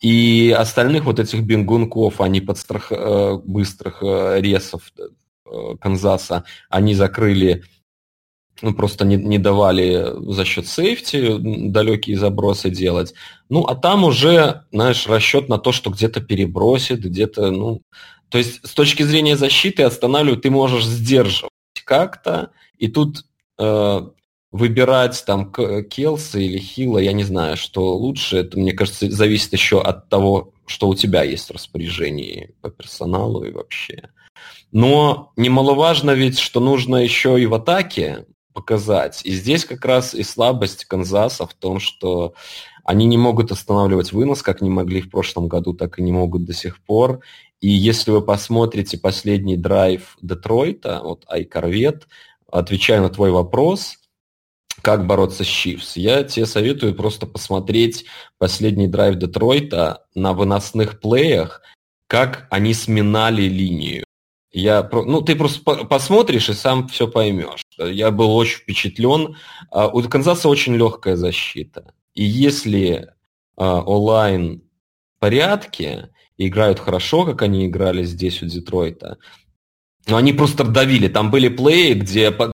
и остальных вот этих бенгунков, они быстрых ресов Канзаса, они закрыли, ну, просто не давали за счет сейфти далекие забросы делать. Ну, а там уже, знаешь, расчет на то, что где-то перебросит, где-то, ну... То есть с точки зрения защиты останавливать ты можешь сдерживать как-то, и тут выбирать там Келси или Хилла, я не знаю, что лучше. Это, мне кажется, зависит еще от того, что у тебя есть в распоряжении по персоналу и вообще. Но немаловажно ведь, что нужно еще и в атаке показать. И здесь как раз и слабость Канзаса в том, что они не могут останавливать вынос, как не могли в прошлом году, так и не могут до сих пор. И если вы посмотрите последний драйв Детройта, вот Айкорвет, отвечая на твой вопрос, как бороться с Чифс, я тебе советую просто посмотреть последний драйв Детройта на выносных плеях, как они сминали линию. Ну, ты просто посмотришь и сам все поймешь. Я был очень впечатлен. У Канзаса очень легкая защита. И если онлайн в порядке, играют хорошо, как они играли здесь у Детройта, но они просто давили. Там были плеи, где по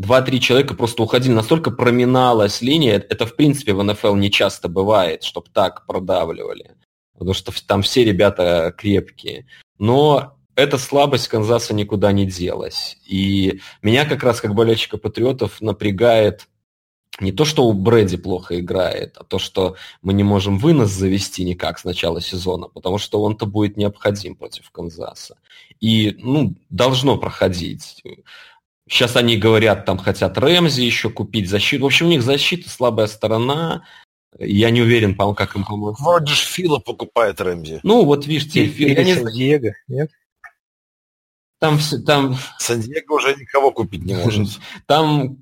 2-3 человека просто уходили. Настолько проминалась линия. Это, в принципе, в НФЛ не часто бывает, чтобы так продавливали. Потому что там все ребята крепкие. Но... Эта слабость Канзаса никуда не делась. И меня как раз, как болельщика Патриотов, напрягает не то, что у Брэди плохо играет, а то, что мы не можем вынос завести никак с начала сезона, потому что он-то будет необходим против Канзаса. И, ну, должно проходить. Сейчас они говорят, там хотят Рэмзи еще купить защиту. В общем, у них защита слабая сторона. Я не уверен, по-моему, как им помочь. Вроде же Фила покупает Рэмзи. Ну, вот видите, Фила... Диего, нет? Там... Сан-Диего уже никого купить не может. Там,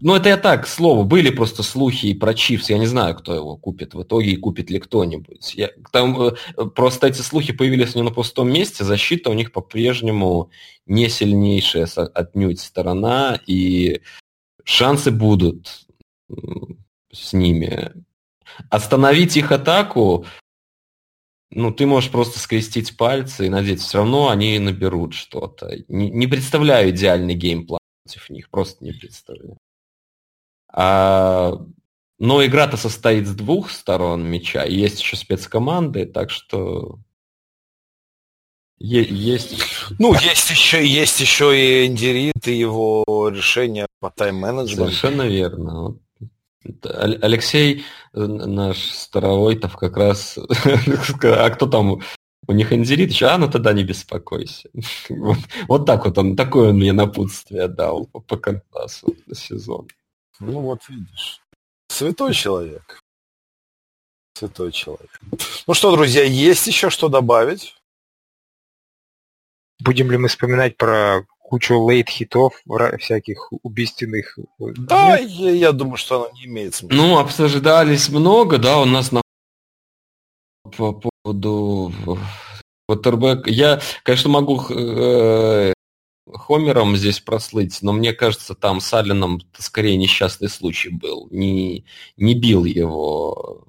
ну, это я так, слово. Были просто слухи и про Чифс. Я не знаю, кто его купит в итоге и купит ли кто-нибудь. Там просто эти слухи появились не на пустом месте. Защита у них по-прежнему не сильнейшая отнюдь сторона. И шансы будут с ними. Остановить их атаку... Ну, ты можешь просто скрестить пальцы и надеяться, все равно они наберут что-то. Не представляю идеальный геймплан против них, просто не представляю. Но игра-то состоит с двух сторон мяча, и есть еще спецкоманды, так что... Есть. Ну, есть еще и Энди Рид, и его решение по тайм-менеджменту. Совершенно верно. Алексей, наш Старовойтов, как раз... А кто там? У них Энди Рид еще? А, ну тогда не беспокойся. Вот так вот он, такое он мне напутствие дал по контрасту на сезон. Ну вот видишь. Святой человек. Ну что, друзья, есть еще что добавить? Будем ли мы вспоминать про... кучу лейт-хитов, всяких убийственных... Да, я думаю, что оно не имеет смысла. Ну, обсуждались много, да, у нас на... По поводу... Ватербэк... Я, конечно, могу Хомером здесь прослыть, но мне кажется, там с Алленом скорее несчастный случай был. Не бил его...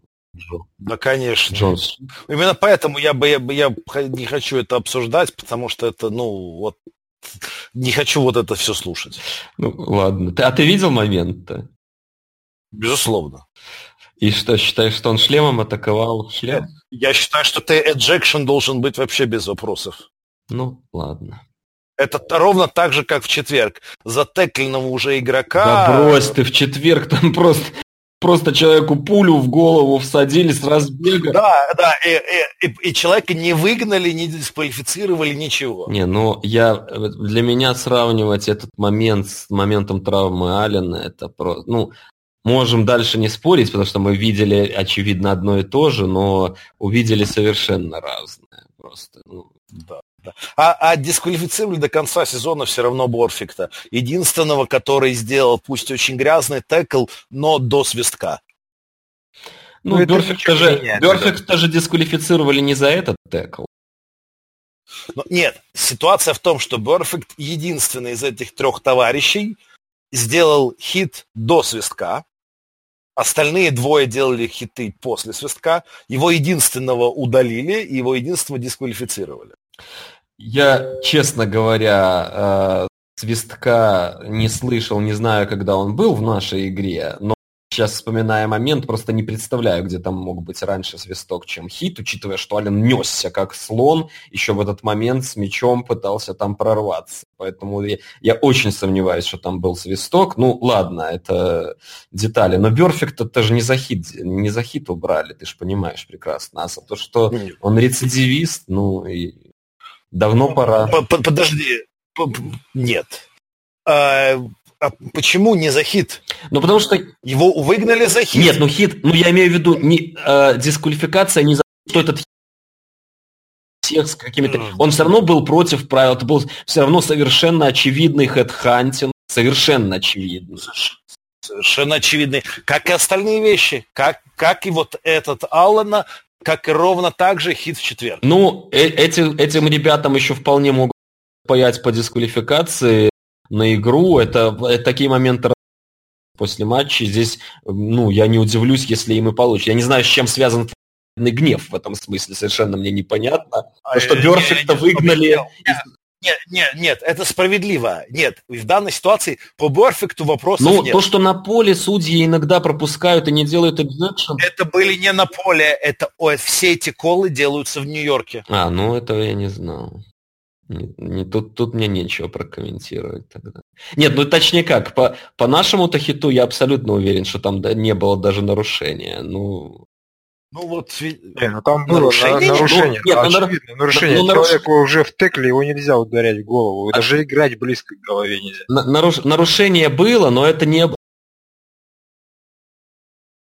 Да, конечно. Джонс. Именно поэтому я не хочу это обсуждать, потому что это, ну, вот... Не хочу вот это все слушать. Ну, ладно. А ты видел момент-то? Безусловно. И что, считаешь, что он шлемом атаковал? Шлем? Я считаю, что ты эджекшн должен быть вообще без вопросов. Ну, ладно. Это ровно так же, как в четверг. Затекленного уже игрока... Да брось ты, в четверг там просто человеку пулю в голову всадили с разбега. Да, и человека не выгнали, не дисквалифицировали, ничего. Не, ну, для меня сравнивать этот момент с моментом травмы Аллена, это просто... Ну, можем дальше не спорить, потому что мы видели, очевидно, одно и то же, но увидели совершенно разное просто. Ну. Да. А дисквалифицировали до конца сезона все равно Борфикта. Единственного, который сделал, пусть очень грязный тэкл, но до свистка. Ну, Борфикта же дисквалифицировали не за этот тэкл. Но, нет, ситуация в том, что Борфикт единственный из этих трех товарищей сделал хит до свистка. Остальные двое делали хиты после свистка. Его единственного удалили, и его единственного дисквалифицировали. Я, честно говоря, свистка не слышал, не знаю, когда он был в нашей игре, но сейчас, вспоминая момент, просто не представляю, где там мог быть раньше свисток, чем хит, учитывая, что Аллен несся как слон, еще в этот момент с мячом пытался там прорваться. Поэтому я очень сомневаюсь, что там был свисток. Ну, ладно, это детали. Но Бёрфикта-то же не за хит убрали, ты же понимаешь прекрасно. А за то, что он рецидивист, ну, и давно пора. Подожди. Нет. А почему не за хит? Ну, потому что... Его выгнали за хит. Нет, ну хит... Ну, я имею в виду дисквалификация не за что этот хит всех с какими-то... Он все равно был против правил. Это был все равно совершенно очевидный хедхантинг. Совершенно очевидный. Как и остальные вещи. Как и вот этот Аллена, как и ровно так же хит в четверг. Ну, этим ребятам еще вполне могут паять по дисквалификации на игру. Это такие моменты после матча. Здесь, ну, я не удивлюсь, если им и получат. Я не знаю, с чем связан гнев в этом смысле. Совершенно мне непонятно. Потому что Бёрфикта выгнали... Нет, это справедливо. Нет, в данной ситуации по Бёрфикту вопросов нет. Ну, то, что на поле судьи иногда пропускают и не делают экзекшн... Это были не на поле, все эти колы делаются в Нью-Йорке. А, ну, этого я не знал. Тут мне нечего прокомментировать тогда. Нет, ну, точнее как, по нашему-то хиту я абсолютно уверен, что там не было даже нарушения. Ну вот, ну там было нарушение. Нарушение. Человеку уже в текле, его нельзя ударять в голову. Даже играть близко к голове нельзя. Нарушение было, но это не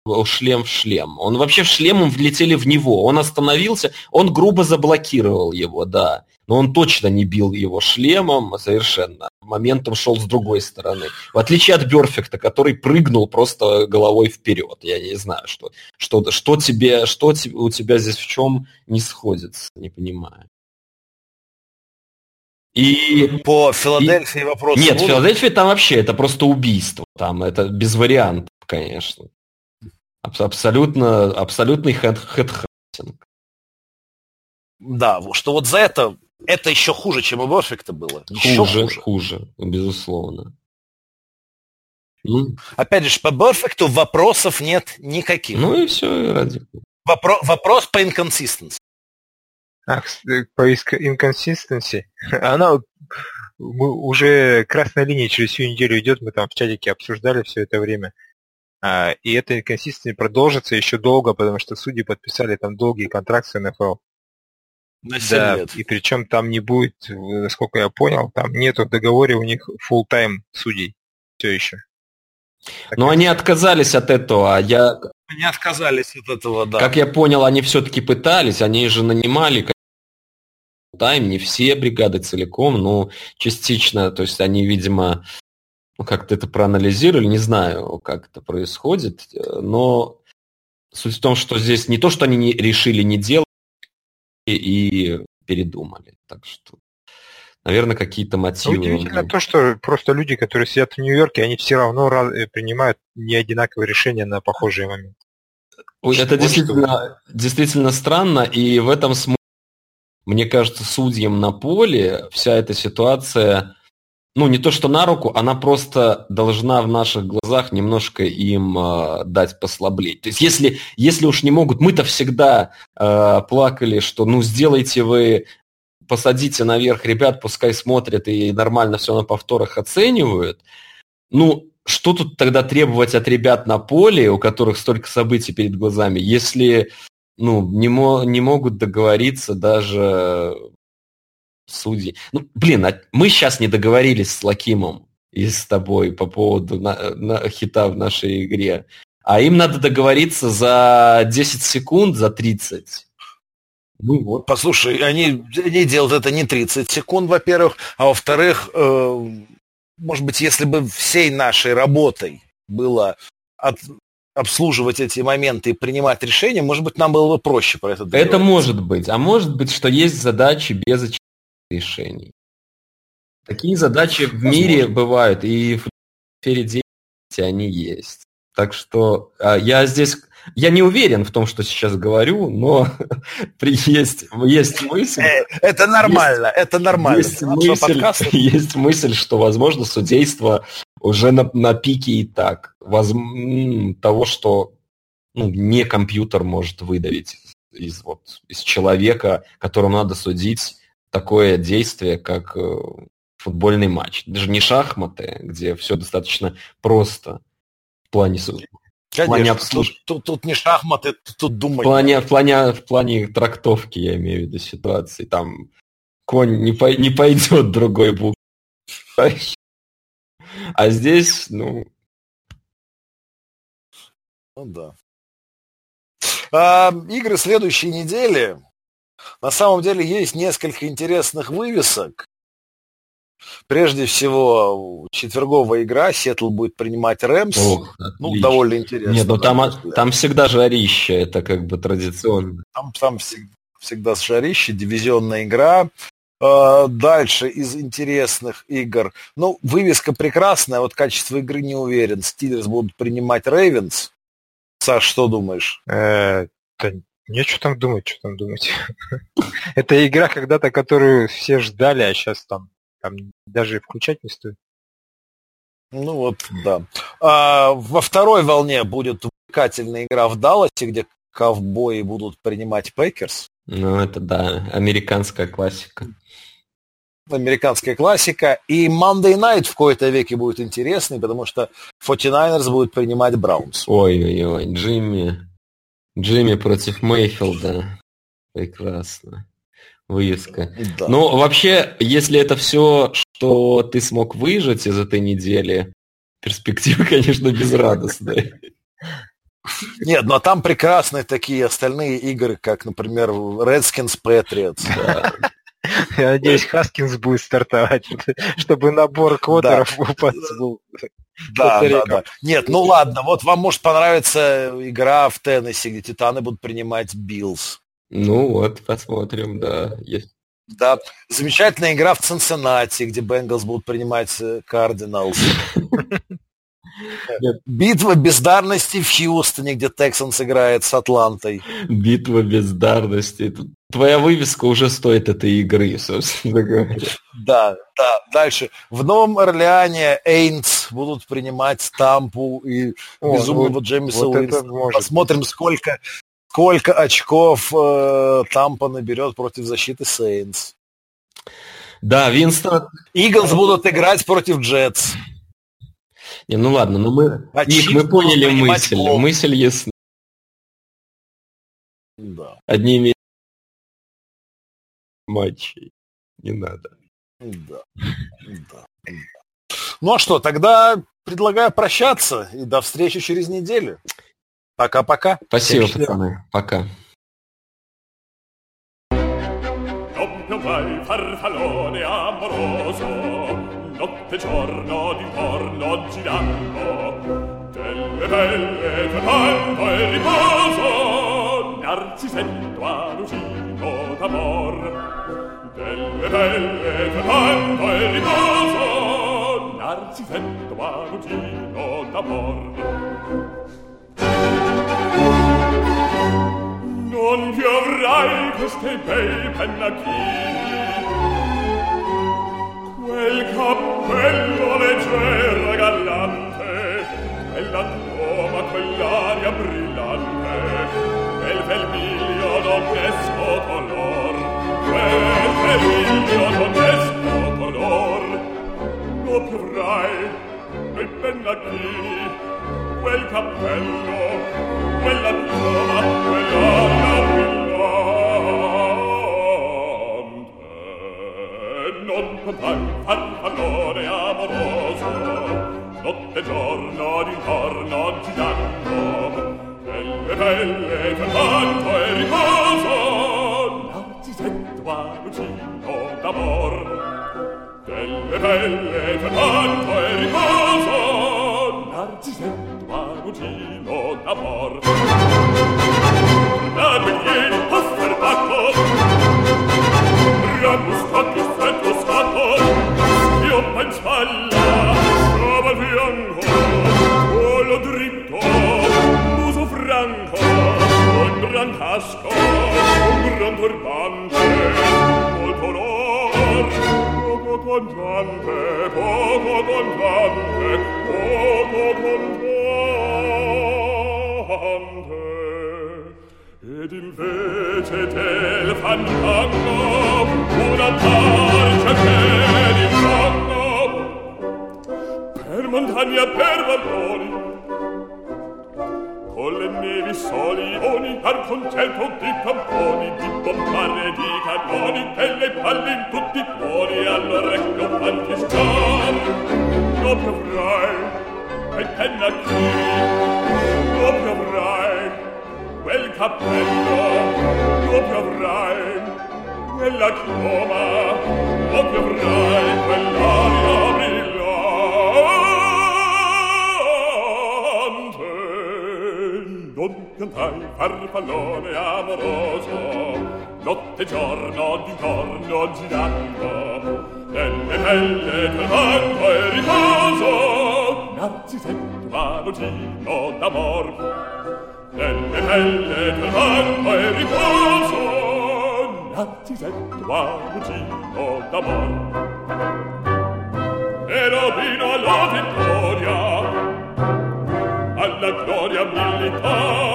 был шлем в шлем. Он вообще в шлем влетели в него. Он остановился, он грубо заблокировал его, да. Но он точно не бил его шлемом совершенно. Моментом шел с другой стороны. В отличие от Бёрфикта, который прыгнул просто головой вперед. Я не знаю, что у тебя здесь в чем не сходится, не понимаю. И по Филадельфии вопрос. Нет, в Филадельфии там вообще это просто убийство. Там это без вариантов, конечно. Абсолютный хедхантинг. Да, что вот за это еще хуже, чем у Бёрфикта было. Хуже, безусловно. Опять же, по Бёрфикту вопросов нет никаких. Ну и все, и ради. Вопрос по инконсистенции. По инконсистенции? Она уже красная линия через всю неделю идет, мы там в чатике обсуждали все это время. И эта инконсистенция продолжится еще долго, потому что судьи подписали там долгие контракты с НФЛ. Да, лет. И причем там не будет, насколько я понял, там нету в договоре у них фулл-тайм судей все еще. Но они отказались от этого. Они отказались от этого, да. Как я понял, они все-таки пытались, они же нанимали фулл-тайм, не все бригады целиком, но частично, то есть они, видимо, как-то это проанализировали, не знаю, как это происходит, но суть в том, что здесь не то, что они решили не делать, и передумали. Так что, наверное, какие-то мотивы... Удивительно то, что просто люди, которые сидят в Нью-Йорке, они все равно принимают неодинаковые решения на похожие моменты. Это действительно странно, и в этом смысле, мне кажется, судьям на поле вся эта ситуация, ну, не то что на руку, она просто должна в наших глазах немножко им дать послаблеть. То есть если уж не могут, мы-то всегда плакали, что ну сделайте вы посадите наверх ребят, пускай смотрят и нормально все на повторах оценивают. Ну, что тут тогда требовать от ребят на поле, у которых столько событий перед глазами, если не могут договориться даже судьи. Ну, блин, мы сейчас не договорились с Лакимом и с тобой по поводу хита в нашей игре. А им надо договориться за 10 секунд, за 30. Ну вот. Послушай, они делают это не 30 секунд, во-первых, а во-вторых, может быть, если бы всей нашей работой было обслуживать эти моменты и принимать решения, может быть, нам было бы проще про это договориться. Это может быть. А может быть, что есть задачи без очевидных решений. Такие задачи в мире бывают, и в сфере деятельности они есть. Так что я не уверен в том, что сейчас говорю, но есть мысль. Это нормально, это нормально. Есть мысль, что, возможно, судейство уже на пике и так. Того, что не компьютер может выдавить из человека, которому надо судить, такое действие, как футбольный матч. Даже не шахматы, где все достаточно просто в плане судьбы. Конечно, тут не шахматы, тут думать. В плане трактовки, я имею в виду, ситуации. Там конь не пойдет другой буквы. А здесь, Ну да. Игры следующей недели. На самом деле есть несколько интересных вывесок. Прежде всего, четверговая игра. Сиэтл будет принимать Рэмс. Довольно интересно. Нет, там всегда жарище. Это как бы традиционно. Там всегда жарище. Дивизионная игра. Дальше из интересных игр. Вывеска прекрасная. Вот качество игры не уверен. Стиллерс будут принимать Рейвенс. Саш, что думаешь? Что там думать. Это игра когда-то, которую все ждали, а сейчас там даже включать не стоит. Ну вот, да. Во второй волне будет увлекательная игра в Далласе, где ковбои будут принимать Пэкерс. Это да, американская классика. И Monday Night в кои-то веке будет интересный, потому что 49ers будут принимать Браунс. Ой-ой-ой, Джимми против Мейфилда. Прекрасно. Вывеска. Да. Вообще, если это все, что ты смог выжать из этой недели, перспектива, конечно, безрадостная. Нет, но там прекрасные такие остальные игры, как, например, Redskins Patriots. Да. Я надеюсь, Хаскинс будет стартовать, чтобы набор квотеров упадал. Да. Нет, ладно, вот вам может понравиться игра в Теннесси, где Титаны будут принимать Биллс. Посмотрим, да. Есть. Да, замечательная игра в Цинциннати, где Бенгалс будут принимать Кардиналс. Битва бездарности в Хьюстоне, где Тексанс играет с Атлантой. Битва бездарности. Твоя вывеска уже стоит этой игры, собственно говоря. Да. Дальше. В Новом Орлеане Эйнс будут принимать Тампу и безумного Джеймиса Уинстона. Посмотрим, сколько очков Тампа наберет против защиты Сейнс. Да, Винстон. Иглс будут играть против Джетс. Мы поняли мысль. Мысль ясна. Да. Одними матчей. Не надо. Да. Что, тогда предлагаю прощаться и до встречи через неделю. Пока-пока. Спасибо, пацаны. Пока. Notte giorno d'intorno girando delle belle tratando il riposo narcisento arugino d'amor delle belle tratando il riposo narcisento arugino d'amor non piovrai queste bei pennacchini quel cappello leggero e gallante quella trova, quell'aria brillante quel vermiglio d'onesco color quel Gloria militare